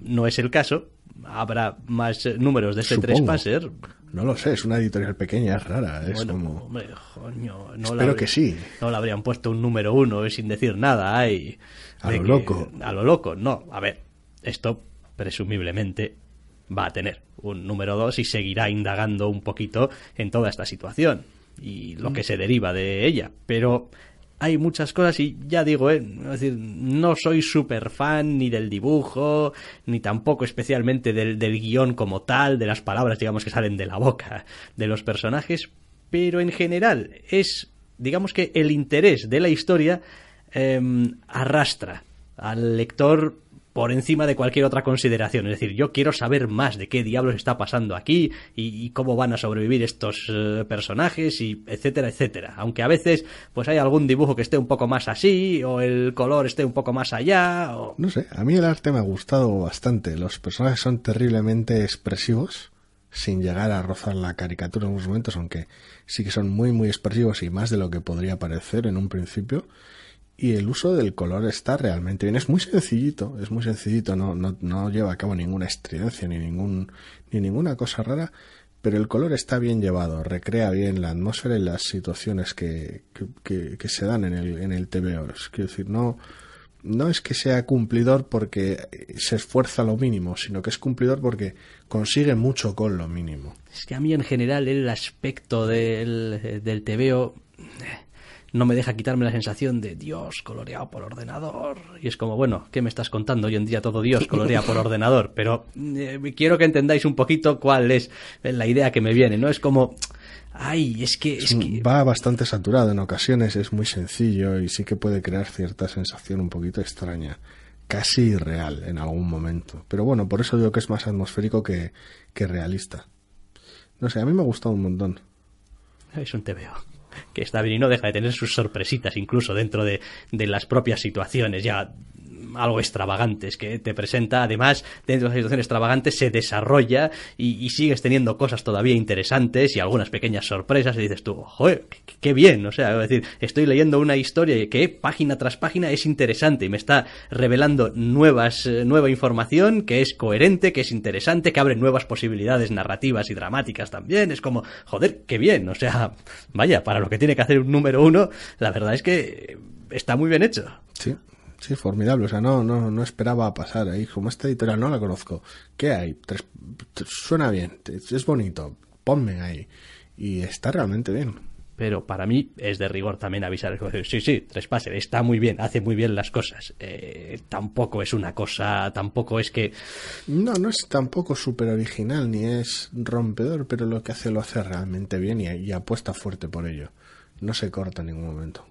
No es el caso, habrá más números de este Trespasser. No lo sé, es una editorial pequeña, es rara. Es bueno, como... hombre, joño, no espero la, que sí. No le habrían puesto un número uno sin decir nada. Ay, a lo que, loco. A lo loco, no. A ver, esto presumiblemente va a tener un número dos y seguirá indagando un poquito en toda esta situación y lo mm. que se deriva de ella. Pero hay muchas cosas y ya digo, ¿eh? Es decir, no soy súper fan ni del dibujo, ni tampoco especialmente del, del guión como tal, de las palabras, digamos, que salen de la boca de los personajes, pero en general es, digamos que el interés de la historia eh, arrastra al lector por encima de cualquier otra consideración. Es decir, yo quiero saber más de qué diablos está pasando aquí y, y cómo van a sobrevivir estos eh, personajes y etcétera, etcétera. Aunque a veces pues hay algún dibujo que esté un poco más así o el color esté un poco más allá. O... No sé, a mí el arte me ha gustado bastante. Los personajes son terriblemente expresivos sin llegar a rozar la caricatura en unos momentos, aunque sí que son muy, muy expresivos y más de lo que podría parecer en un principio. Y el uso del color está realmente bien. Es muy sencillito, es muy sencillito. No, no, no lleva a cabo ninguna estridencia ni ningún, ni ninguna cosa rara. Pero el color está bien llevado. Recrea bien la atmósfera y las situaciones que, que, que, que se dan en el, en el T V O. Es decir, no, no es que sea cumplidor porque se esfuerza lo mínimo, sino que es cumplidor porque consigue mucho con lo mínimo. Es que a mí en general el aspecto del, del T V O... no me deja quitarme la sensación de Dios coloreado por ordenador. Y es como, bueno, ¿qué me estás contando? Hoy en día todo Dios colorea por ordenador. Pero eh, quiero que entendáis un poquito cuál es la idea que me viene, ¿no? Es como, ay, es que, es que... Va bastante saturado en ocasiones, es muy sencillo y sí que puede crear cierta sensación un poquito extraña, casi irreal en algún momento. Pero bueno, por eso digo que es más atmosférico que, que realista. No sé, a mí me ha gustado un montón. Es un T V O que está bien y no deja de tener sus sorpresitas incluso dentro de, de las propias situaciones ya algo extravagantes que te presenta. Además, dentro de las situaciones extravagantes se desarrolla y, y sigues teniendo cosas todavía interesantes y algunas pequeñas sorpresas y dices tú, joder, qué, qué bien, o sea, es decir, estoy leyendo una historia que página tras página es interesante y me está revelando nuevas eh, nueva información que es coherente, que es interesante, que abre nuevas posibilidades narrativas y dramáticas también. Es como, joder, qué bien, o sea, vaya, para lo que tiene que hacer un número uno, la verdad es que está muy bien hecho. Sí. Sí, formidable. O sea, no, no, no esperaba pasar ahí. Como esta editorial no la conozco. ¿Qué hay? Tres, suena bien. Es bonito. Ponme ahí. Y está realmente bien. Pero para mí es de rigor también avisar. Sí, sí, Trespasser está muy bien. Hace muy bien las cosas. Eh, tampoco es una cosa... Tampoco es que... No, no es tampoco súper original ni es rompedor, pero lo que hace lo hace realmente bien y, y apuesta fuerte por ello. No se corta en ningún momento.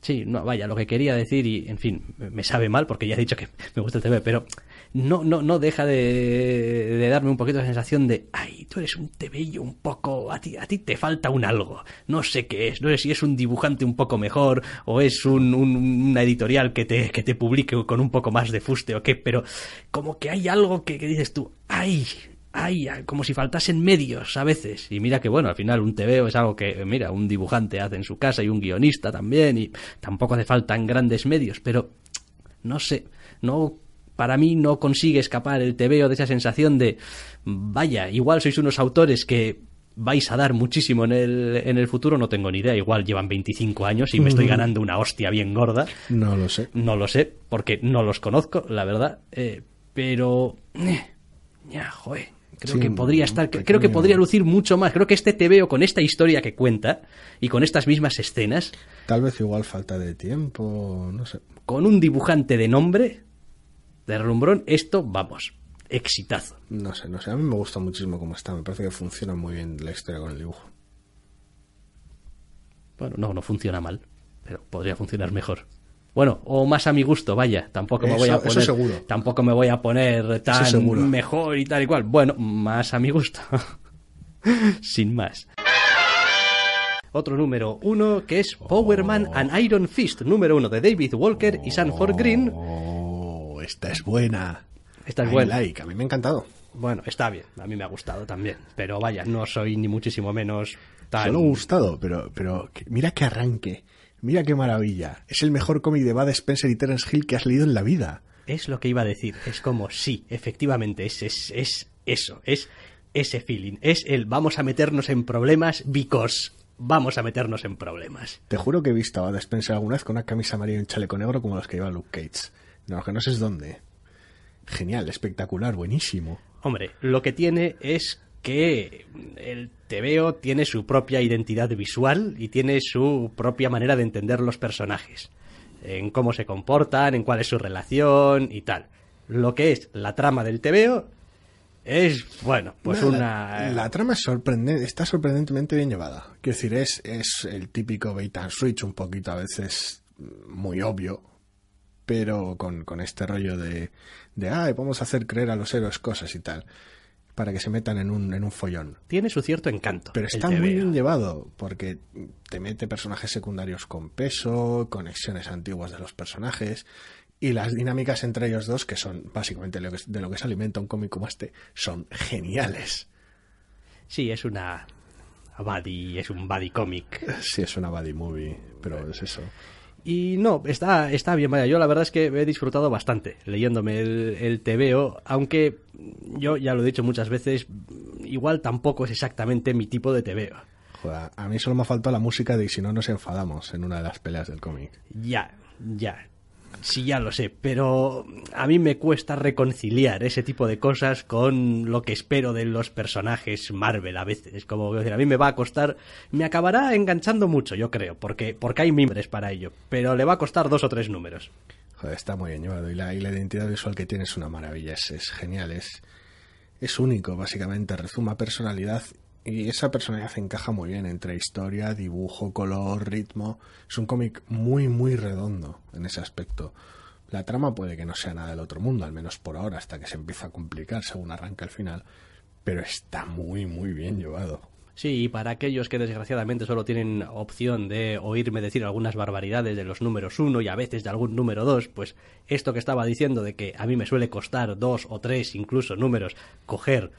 Sí, no, vaya, lo que quería decir y, en fin, me sabe mal porque ya he dicho que me gusta el T V, pero no no no deja de, de darme un poquito la sensación de, ay, tú eres un tebello un poco, a ti a ti te falta un algo, no sé qué es, no sé si es un dibujante un poco mejor o es un, un, una editorial que te, que te publique con un poco más de fuste o qué, pero como que hay algo que, que dices tú, ay... Ay, como si faltasen medios a veces. Y mira que bueno, al final un T V O es algo que, mira, un dibujante hace en su casa y un guionista también, y tampoco hace falta en grandes medios, pero no sé, no, para mí no consigue escapar el T V O de esa sensación de, vaya, igual sois unos autores que vais a dar muchísimo en el, en el futuro, no tengo ni idea, igual llevan veinticinco años y me estoy ganando una hostia bien gorda. No lo sé. No lo sé, porque no los conozco, la verdad, eh, pero... Ya, joder, creo sí, que podría estar, pequeño. Creo que podría lucir mucho más. Creo que este tebeo con esta historia que cuenta y con estas mismas escenas... Tal vez igual falta de tiempo, no sé. Con un dibujante de nombre, de rumbrón, esto, vamos... exitazo. No sé, no sé. A mí me gusta muchísimo cómo está. Me parece que funciona muy bien la historia con el dibujo. Bueno, no, no funciona mal, pero podría funcionar mejor. Bueno, o más a mi gusto, vaya. Tampoco me eso, voy a poner... Eso seguro. Tampoco me voy a poner tan mejor y tal y cual. Bueno, más a mi gusto. Sin más. Otro número uno que es Power oh. Man and Iron Fist, número uno de David Walker oh. y Sanford Green. Oh, esta es buena. Esta es buena. Like. A mí me ha encantado. Bueno, está bien. A mí me ha gustado también. Pero vaya, no soy ni muchísimo menos tan... Solo gustado, pero, pero mira qué arranque. Mira qué maravilla. Es el mejor cómic de Bud Spencer y Terence Hill que has leído en la vida. Es lo que iba a decir. Es como, sí, efectivamente, es, es, es eso. Es ese feeling. Es el vamos a meternos en problemas because... Vamos a meternos en problemas. Te juro que he visto a Bud Spencer alguna vez con una camisa amarilla y un chaleco negro como los que lleva Luke Cage. No, que no sé dónde... Genial, espectacular, buenísimo. Hombre, lo que tiene es que el tebeo tiene su propia identidad visual y tiene su propia manera de entender los personajes, en cómo se comportan, en cuál es su relación y tal. Lo que es la trama del tebeo es, bueno, pues no, una... La, la trama es sorprendente, está sorprendentemente bien llevada. Quiero decir, es, es el típico bait and switch, un poquito a veces muy obvio, pero con, con este rollo de, de ah, vamos a hacer creer a los héroes cosas y tal, para que se metan en un, en un follón. Tiene su cierto encanto. Pero está muy bien llevado, porque te mete personajes secundarios con peso, conexiones antiguas de los personajes, y las dinámicas entre ellos dos, que son básicamente lo que, de lo que se alimenta un cómic como este, son geniales. Sí, es una buddy, es un buddy cómic. Sí, es una buddy movie, pero es eso. Y no, está, está bien, vaya, yo la verdad es que he disfrutado bastante leyéndome el, el tebeo, aunque yo ya lo he dicho muchas veces, igual tampoco es exactamente mi tipo de tebeo. Joder, a mí solo me ha faltado la música de si no nos enfadamos en una de las peleas del cómic. Ya, ya, sí, ya lo sé, pero a mí me cuesta reconciliar ese tipo de cosas con lo que espero de los personajes Marvel a veces. Como decir, a mí me va a costar, me acabará enganchando mucho, yo creo, porque, porque hay mimbres para ello, pero le va a costar dos o tres números. Joder, está muy bien llevado, y la, y la identidad visual que tiene es una maravilla, es, es genial, es, es único, básicamente, rezuma personalidad. Y esa personalidad encaja muy bien entre historia, dibujo, color, ritmo. Es un cómic muy, muy redondo en ese aspecto. La trama puede que no sea nada del otro mundo, al menos por ahora, hasta que se empieza a complicar según arranca el final. Pero está muy, muy bien llevado. Sí, y para aquellos que desgraciadamente solo tienen opción de oírme decir algunas barbaridades de los números uno y a veces de algún número dos, pues esto que estaba diciendo de que a mí me suele costar dos o tres incluso números coger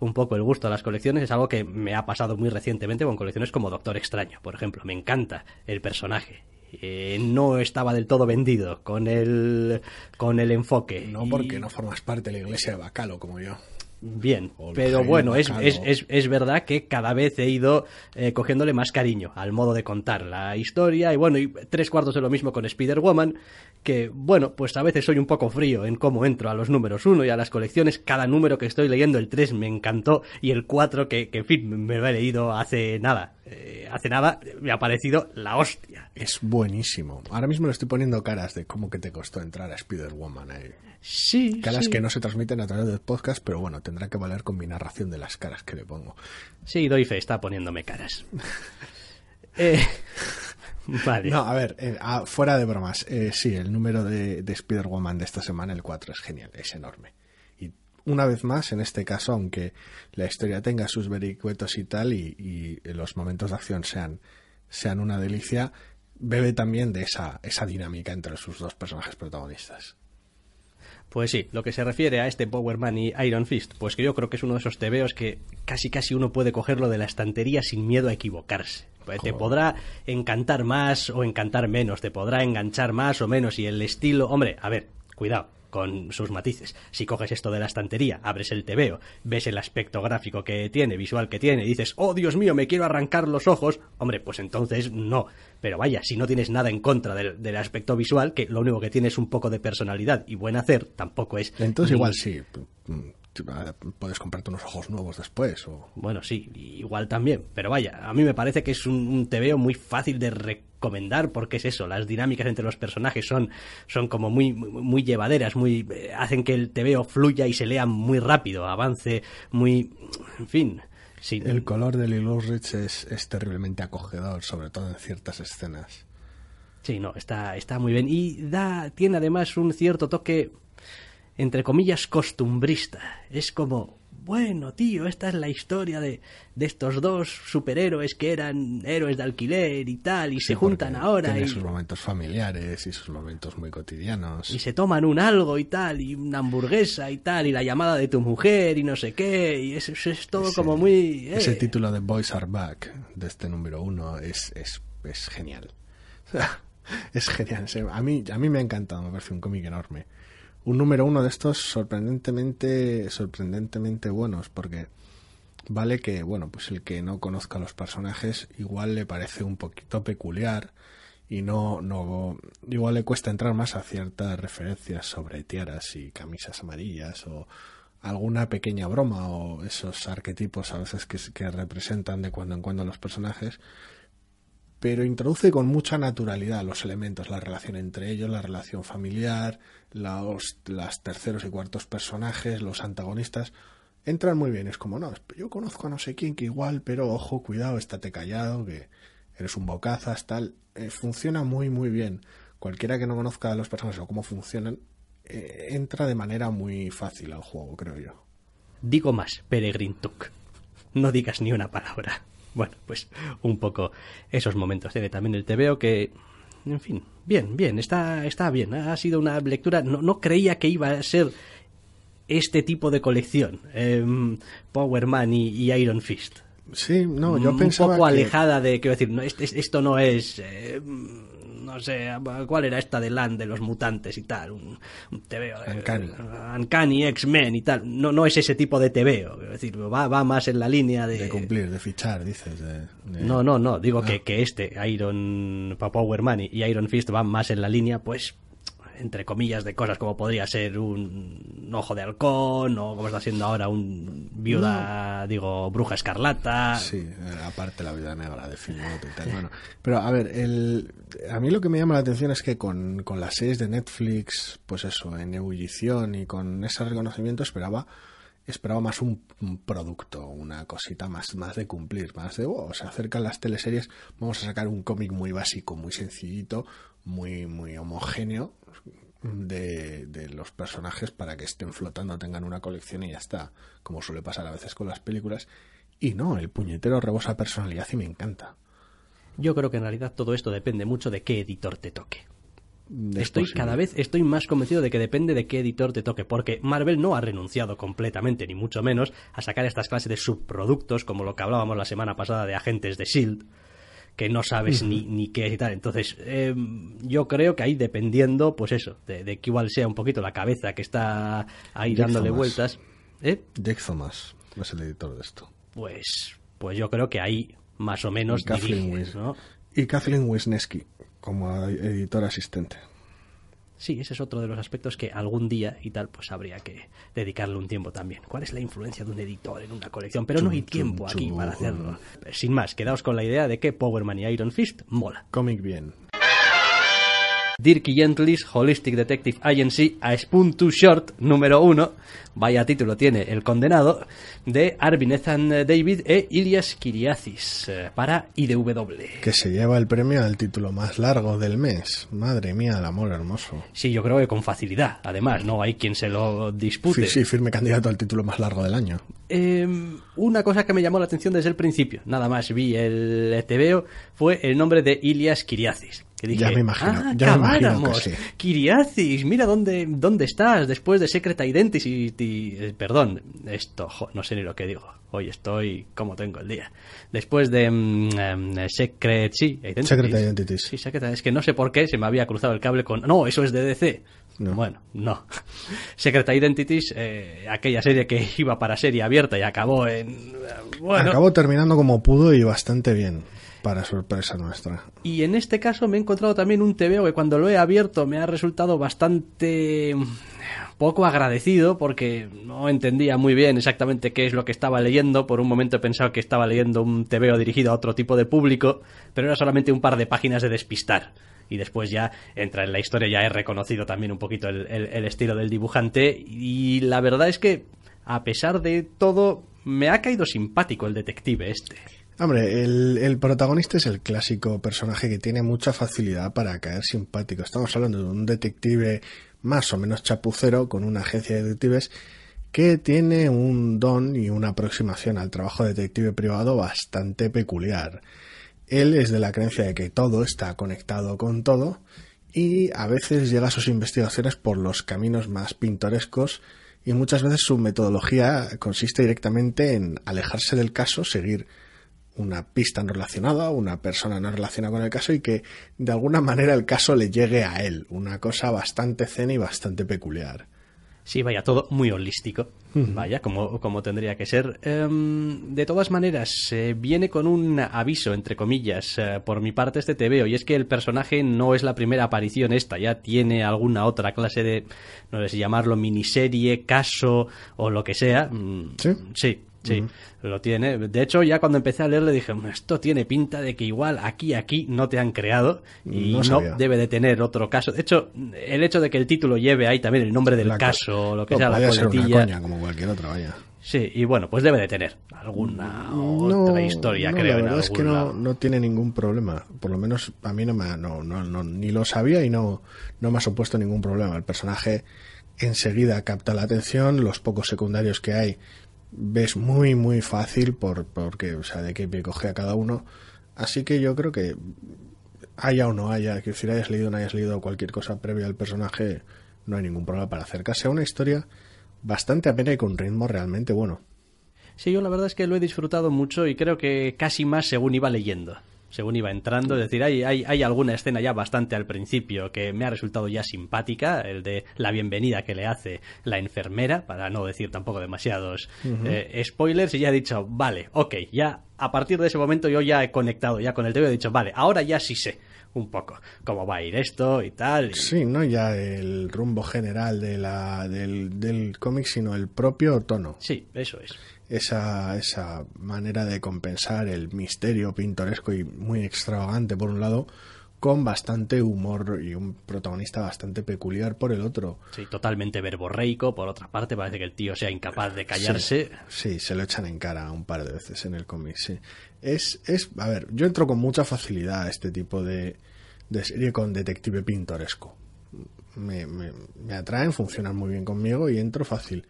un poco el gusto a las colecciones es algo que me ha pasado muy recientemente con colecciones como Doctor Extraño, por ejemplo. Me encanta el personaje. Eh, no estaba del todo vendido con el, con el enfoque. No, porque y... no formas parte de la iglesia de Bacalo como yo. Bien, pero bueno, es, es, es, es verdad que cada vez he ido eh, cogiéndole más cariño al modo de contar la historia. Y bueno, y tres cuartos de lo mismo con Spider-Woman, que bueno, pues a veces soy un poco frío en cómo entro a los números uno y a las colecciones. Cada número que estoy leyendo, el tres me encantó, y el cuatro que, que en fin, me lo he leído hace nada. Eh, hace nada me ha parecido la hostia. Es buenísimo. Ahora mismo le estoy poniendo caras de cómo que te costó entrar a Spider-Woman ahí. Sí, caras sí. Que no se transmiten a través del podcast, pero bueno, tendrá que valer con mi narración de las caras que le pongo. Sí, doy fe, está poniéndome caras. eh, vale. No, a ver, eh, a, fuera de bromas, eh, sí, el número de, de Spider-Woman de esta semana, el cuatro, es genial, es enorme. Y una vez más, en este caso, aunque la historia tenga sus vericuetos y tal, y, y los momentos de acción sean, sean una delicia, bebe también de esa, esa dinámica entre sus dos personajes protagonistas. Pues sí, lo que se refiere a este Power Man y Iron Fist, pues que yo creo que es uno de esos tebeos que casi casi uno puede cogerlo de la estantería sin miedo a equivocarse. Pues te podrá encantar más o encantar menos, te podrá enganchar más o menos, y el estilo... Hombre, a ver, cuidado, con sus matices. Si coges esto de la estantería, abres el tebeo, ves el aspecto gráfico que tiene, visual que tiene, y dices, oh Dios mío, me quiero arrancar los ojos, hombre, pues entonces no. Pero vaya, si no tienes nada en contra del, del aspecto visual, que lo único que tiene es un poco de personalidad y buen hacer, tampoco es... Entonces ni... igual sí, puedes comprarte unos ojos nuevos después. O... Bueno, sí, igual también, pero vaya, a mí me parece que es un, un tebeo muy fácil de recomendar, porque es eso, las dinámicas entre los personajes son, son como muy, muy, muy llevaderas, muy eh, hacen que el tebeo fluya y se lea muy rápido, avance muy... en fin... Sí. El color del Ilusrich es, es terriblemente acogedor, sobre todo en ciertas escenas. Sí, no, está, está muy bien, y da, tiene además un cierto toque... entre comillas, costumbrista. Es como, bueno, tío, esta es la historia de, de estos dos superhéroes que eran héroes de alquiler y tal, y sí, se juntan ahora. Tienen y... sus momentos familiares y sus momentos muy cotidianos. Y se toman un algo y tal, y una hamburguesa y tal, y la llamada de tu mujer y no sé qué, y es, es, es todo ese, como muy... Eh. Ese título de Boys Are Back, de este número uno, es, es, es genial. Es genial. A mí, a mí me ha encantado, me parece un cómic enorme. Un número uno de estos sorprendentemente sorprendentemente buenos, porque vale que, bueno, pues el que no conozca a los personajes igual le parece un poquito peculiar y no, no igual le cuesta entrar más a ciertas referencias sobre tiaras y camisas amarillas o alguna pequeña broma o esos arquetipos a veces que, que representan de cuando en cuando los personajes, pero introduce con mucha naturalidad los elementos, la relación entre ellos, la relación familiar, los las terceros y cuartos personajes, los antagonistas, entran muy bien. Es como, no, yo conozco a no sé quién que igual, pero ojo, cuidado, estate callado, que eres un bocazas, tal. Eh, funciona muy, muy bien. Cualquiera que no conozca a los personajes o cómo funcionan, eh, entra de manera muy fácil al juego, creo yo. Digo más, Peregrin Tuk. No digas ni una palabra. Bueno, pues un poco esos momentos. Tiene también el tebeo que, en fin, bien, bien, está, está bien. Ha sido una lectura, no, no creía que iba a ser este tipo de colección, eh, Power Man y, y Iron Fist. Sí, no, yo un pensaba un poco que... alejada de, quiero decir, no, es, es, esto no es... Eh, no sé, ¿cuál era esta de Land de los mutantes y tal? Un, un tebeo. Uncanny. Eh, Uncanny, X-Men y tal. No, no es ese tipo de tebeo. Es decir, va, va más en la línea de... De cumplir, de fichar, dices. De, de... No, no, no. Digo ah. que, que este, Iron Power Man y Iron Fist van más en la línea, pues, entre comillas, de cosas como podría ser un, un ojo de halcón o como está haciendo ahora un viuda, no. digo, bruja escarlata. Sí, aparte la viuda negra de Finot y tal. Bueno, pero a ver, el, a mí lo que me llama la atención es que con, con las series de Netflix, pues eso, en ebullición y con ese reconocimiento esperaba esperaba más un, un producto, una cosita más, más de cumplir, más de, oh, se acercan las teleseries, vamos a sacar un cómic muy básico, muy sencillito, muy, muy homogéneo, De, de los personajes para que estén flotando, tengan una colección y ya está, como suele pasar a veces con las películas. Y no, el puñetero rebosa personalidad y me encanta. Yo creo que en realidad todo esto depende mucho de qué editor te toque. Es estoy posible. Cada vez estoy más convencido de que depende de qué editor te toque, porque Marvel no ha renunciado completamente, ni mucho menos, a sacar estas clases de subproductos, como lo que hablábamos la semana pasada de Agentes de S H I E L D, que no sabes ni, ni qué es y tal. Entonces, eh, yo creo que ahí dependiendo, pues eso, de, de que igual sea un poquito la cabeza que está ahí Jack dándole Thomas. vueltas. ¿Eh? Jack Thomas es el editor de esto. Pues pues yo creo que ahí más o menos diriges, ¿no? Y Kathleen Wisniewski como editor asistente. Sí, ese es otro de los aspectos que algún día y tal, pues habría que dedicarle un tiempo también. ¿Cuál es la influencia de un editor en una colección? Pero no hay tiempo aquí para hacerlo. Sin más, quedaos con la idea de que Power Man y Iron Fist mola. Cómic bien. Dirk Gently's Holistic Detective Agency A Spoon Too Short, número uno, vaya título tiene El Condenado, de Arvin Ethan David e Ilias Kiriazis, para I D W. Que se lleva el premio al título más largo del mes. Madre mía, el amor hermoso. Sí, yo creo que con facilidad, además, no hay quien se lo dispute. Sí, sí, firme candidato al título más largo del año. Eh, una cosa que me llamó la atención desde el principio, nada más vi el tebeo, fue el nombre de Ilias Kiriazis. Que dije, ya me imagino, ah, ya me imagino que sí. Kiriazis, mira dónde, dónde estás después de Secret Identity. Y, perdón, esto, jo, no sé ni lo que digo. Hoy estoy como tengo el día. Después de um, Secret, sí, Identities. Secret Identities. Sí, Secret, es que no sé por qué se me había cruzado el cable con... No, eso es de D C. No. Bueno, no. Secret Identities, eh, aquella serie que iba para serie abierta y acabó en... Bueno. Acabó terminando como pudo y bastante bien. Para sorpresa nuestra. Y en este caso me he encontrado también un T V O que cuando lo he abierto me ha resultado bastante poco agradecido, porque no entendía muy bien exactamente qué es lo que estaba leyendo. Por un momento he pensado que estaba leyendo un T V O dirigido a otro tipo de público, pero era solamente un par de páginas de despistar. Y después ya entra en la historia, ya he reconocido también un poquito el, el, el estilo del dibujante. Y la verdad es que, a pesar de todo, me ha caído simpático el detective este. Hombre, el, el protagonista es el clásico personaje que tiene mucha facilidad para caer simpático. Estamos hablando de un detective más o menos chapucero con una agencia de detectives que tiene un don y una aproximación al trabajo de detective privado bastante peculiar. Él es de la creencia de que todo está conectado con todo y a veces llega a sus investigaciones por los caminos más pintorescos. Y muchas veces su metodología consiste directamente en alejarse del caso, seguir una pista no relacionada, una persona no relacionada con el caso y que de alguna manera el caso le llegue a él. Una cosa bastante zen y bastante peculiar. Sí, vaya, todo muy holístico. Mm. Vaya, como, como tendría que ser. Eh, de todas maneras, eh, viene con un aviso, entre comillas, eh, por mi parte este T V O, y es que el personaje no es la primera aparición esta, ya tiene alguna otra clase de, no sé si llamarlo, miniserie, caso o lo que sea. Mm, sí. Sí. Sí, uh-huh. Lo tiene. De hecho, ya cuando empecé a leerle dije, esto tiene pinta de que igual aquí, aquí no te han creado y no, no debe de tener otro caso. De hecho, el hecho de que el título lleve ahí también el nombre del la caso co- o lo que no, sea, la coletilla. Una coña, como cualquier otra, vaya. Sí, y bueno, pues debe de tener alguna no, otra historia, no, creo. La verdad en es que no, no tiene ningún problema. Por lo menos a mí no me ha, no, no, no, ni lo sabía y no, no me ha supuesto ningún problema. El personaje enseguida capta la atención, los pocos secundarios que hay ves muy muy fácil por porque o sea de qué pie coge a cada uno, así que yo creo que haya o no haya, que si hayas leído o no hayas leído cualquier cosa previa al personaje, no hay ningún problema para acercarse a una historia bastante amena y con ritmo realmente bueno. Sí, yo la verdad es que lo he disfrutado mucho y creo que casi más según iba leyendo, según iba entrando, es decir, hay, hay, hay alguna escena ya bastante al principio que me ha resultado ya simpática, el de la bienvenida que le hace la enfermera, para no decir tampoco demasiados uh-huh. eh, spoilers, y ya he dicho, vale, ok, ya a partir de ese momento yo ya he conectado ya con el T V, he dicho, vale, ahora ya sí sé un poco cómo va a ir esto y tal. Y... Sí, no ya el rumbo general de la, del, del cómic, sino el propio tono. Sí, eso es. Esa, esa manera de compensar el misterio pintoresco y muy extravagante por un lado, con bastante humor y un protagonista bastante peculiar por el otro. Sí, totalmente verborreico, por otra parte parece que el tío sea incapaz de callarse. Sí, sí, se lo echan en cara un par de veces en el cómic, sí. Es, es, a ver, yo entro con mucha facilidad a este tipo de, de serie con detective pintoresco. Me, me, me atraen, funcionan muy bien conmigo y entro fácil.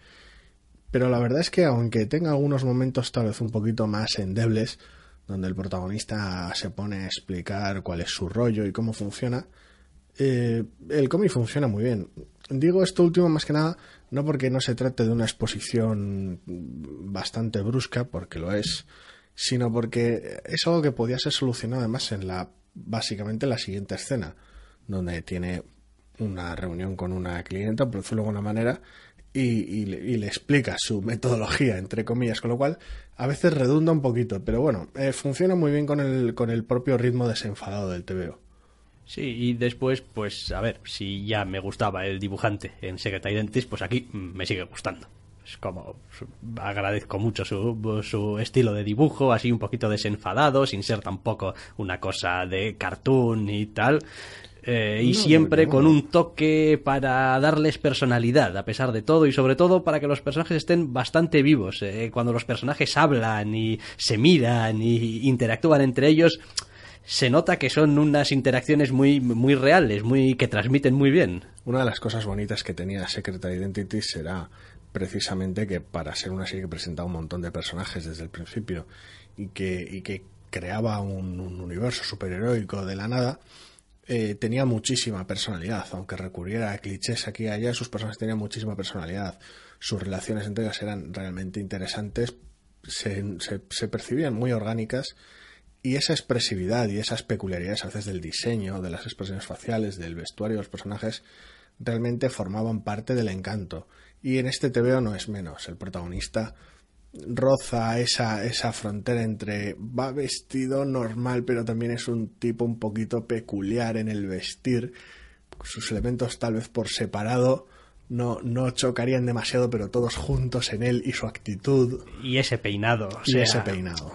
Pero la verdad es que aunque tenga algunos momentos tal vez un poquito más endebles, donde el protagonista se pone a explicar cuál es su rollo y cómo funciona, eh, el cómic funciona muy bien. Digo esto último más que nada, no porque no se trate de una exposición bastante brusca, porque lo es, sino porque es algo que podía ser solucionado además en la, básicamente en la siguiente escena, donde tiene una reunión con una clienta, por decirlo de alguna manera, Y, y, le, y le explica su metodología, entre comillas, con lo cual a veces redunda un poquito, pero bueno, eh, funciona muy bien con el, con el propio ritmo desenfadado del T V O. Sí, y después, pues a ver, si ya me gustaba el dibujante en Secret Identity, pues aquí me sigue gustando. Es como, agradezco mucho su, su estilo de dibujo, así un poquito desenfadado, sin ser tampoco una cosa de cartoon y tal. Eh, y no, siempre no, no. Con un toque para darles personalidad a pesar de todo y sobre todo para que los personajes estén bastante vivos. Eh, cuando los personajes hablan y se miran y interactúan entre ellos, se nota que son unas interacciones muy, muy reales, muy que transmiten muy bien. Una de las cosas bonitas que tenía Secret Identity será precisamente que para ser una serie que presentaba un montón de personajes desde el principio y que, y que creaba un, un universo superheroico de la nada... eh, tenía muchísima personalidad, aunque recurriera a clichés aquí y allá, sus personajes tenían muchísima personalidad, sus relaciones entre ellas eran realmente interesantes, se, se, se percibían muy orgánicas, y esa expresividad y esas peculiaridades a veces del diseño, de las expresiones faciales, del vestuario de los personajes, realmente formaban parte del encanto. Y en este T V O no es menos. El protagonista roza esa, esa frontera entre va vestido normal, pero también es un tipo un poquito peculiar en el vestir. Sus elementos tal vez por separado no, no chocarían demasiado, pero todos juntos en él y su actitud. Y ese peinado. O sea, y ese peinado.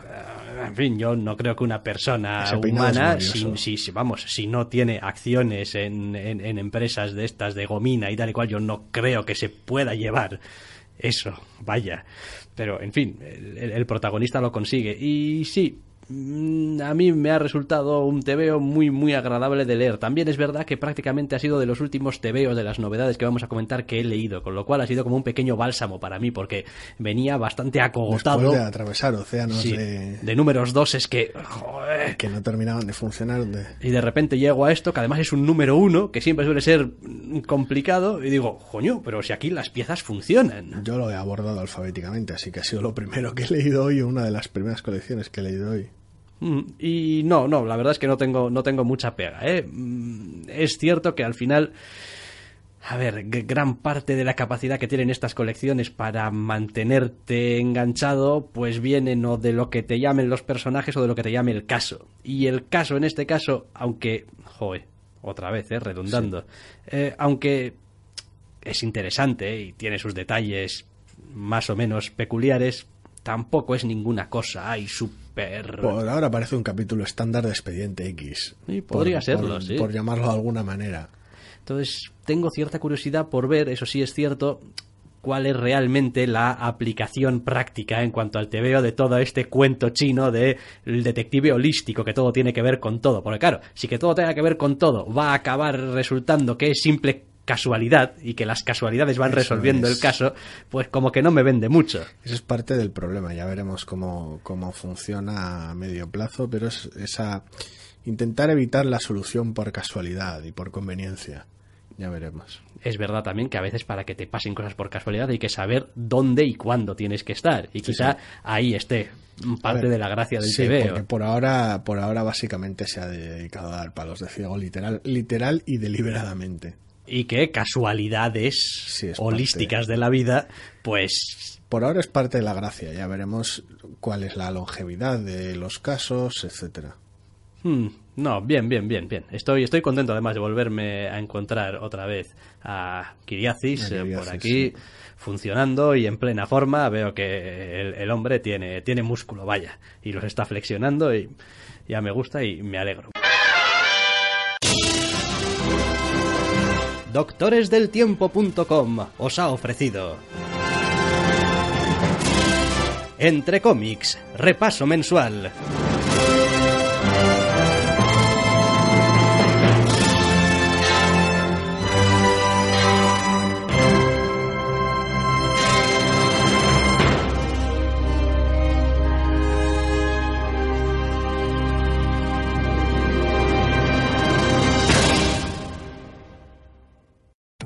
En fin, yo no creo que una persona humana, si, si, si, vamos, si no tiene acciones en, en, en empresas de estas de gomina y tal y cual, yo no creo que se pueda llevar eso, vaya. Pero, en fin, el, el protagonista lo consigue. Y sí, a mí me ha resultado un tebeo muy, muy agradable de leer. También es verdad que prácticamente ha sido de los últimos tebeos de las novedades que vamos a comentar que he leído, con lo cual ha sido como un pequeño bálsamo para mí, porque venía bastante acogotado. Después de atravesar océanos sí, de... de números doses que... Joder, que no terminaban de funcionar. De... Y de repente llego a esto, que además es un número uno, que siempre suele ser complicado, y digo, coño, pero si aquí las piezas funcionan. Yo lo he abordado alfabéticamente, así que ha sido lo primero que he leído hoy, una de las primeras colecciones que he leído hoy. Y no, no, la verdad es que no tengo, no tengo mucha pega, ¿eh? Es cierto que al final, a ver, gran parte de la capacidad que tienen estas colecciones para mantenerte enganchado, pues vienen o de lo que te llamen los personajes o de lo que te llame el caso. Y el caso en este caso, aunque, joder, otra vez, ¿eh? Redundando, sí. eh, aunque es interesante, ¿eh? Y tiene sus detalles más o menos peculiares, tampoco es ninguna cosa, hay super... Por ahora parece un capítulo estándar de Expediente X. Sí, podría por, serlo, por, sí. Por llamarlo de alguna manera. Entonces, tengo cierta curiosidad por ver, eso sí es cierto, cuál es realmente la aplicación práctica en cuanto al tebeo de todo este cuento chino del detective holístico, que todo tiene que ver con todo. Porque claro, si que todo tenga que ver con todo, va a acabar resultando que es simple... casualidad y que las casualidades van Eso resolviendo es. El caso, pues como que no me vende mucho. Eso es parte del problema, ya veremos cómo, cómo funciona a medio plazo, pero es esa intentar evitar la solución por casualidad y por conveniencia. Ya veremos. Es verdad también que a veces para que te pasen cosas por casualidad hay que saber dónde y cuándo tienes que estar. Y sí, quizá sí. ahí esté parte ver, de la gracia del sí, tebeo. Porque por ahora, por ahora básicamente se ha dedicado a dar palos de ciego literal, literal y deliberadamente. Y que casualidades sí, holísticas de... de la vida, pues... Por ahora es parte de la gracia, ya veremos cuál es la longevidad de los casos, etcétera. Hmm, no, bien, bien, bien, bien. Estoy, estoy contento además de volverme a encontrar otra vez a Kiriazis, a Kiriazis por aquí, sí. funcionando y en plena forma. Veo que el, el hombre tiene, tiene músculo, vaya, y los está flexionando y ya me gusta y me alegro. Doctores del Tiempo punto com os ha ofrecido Entre cómics, repaso mensual.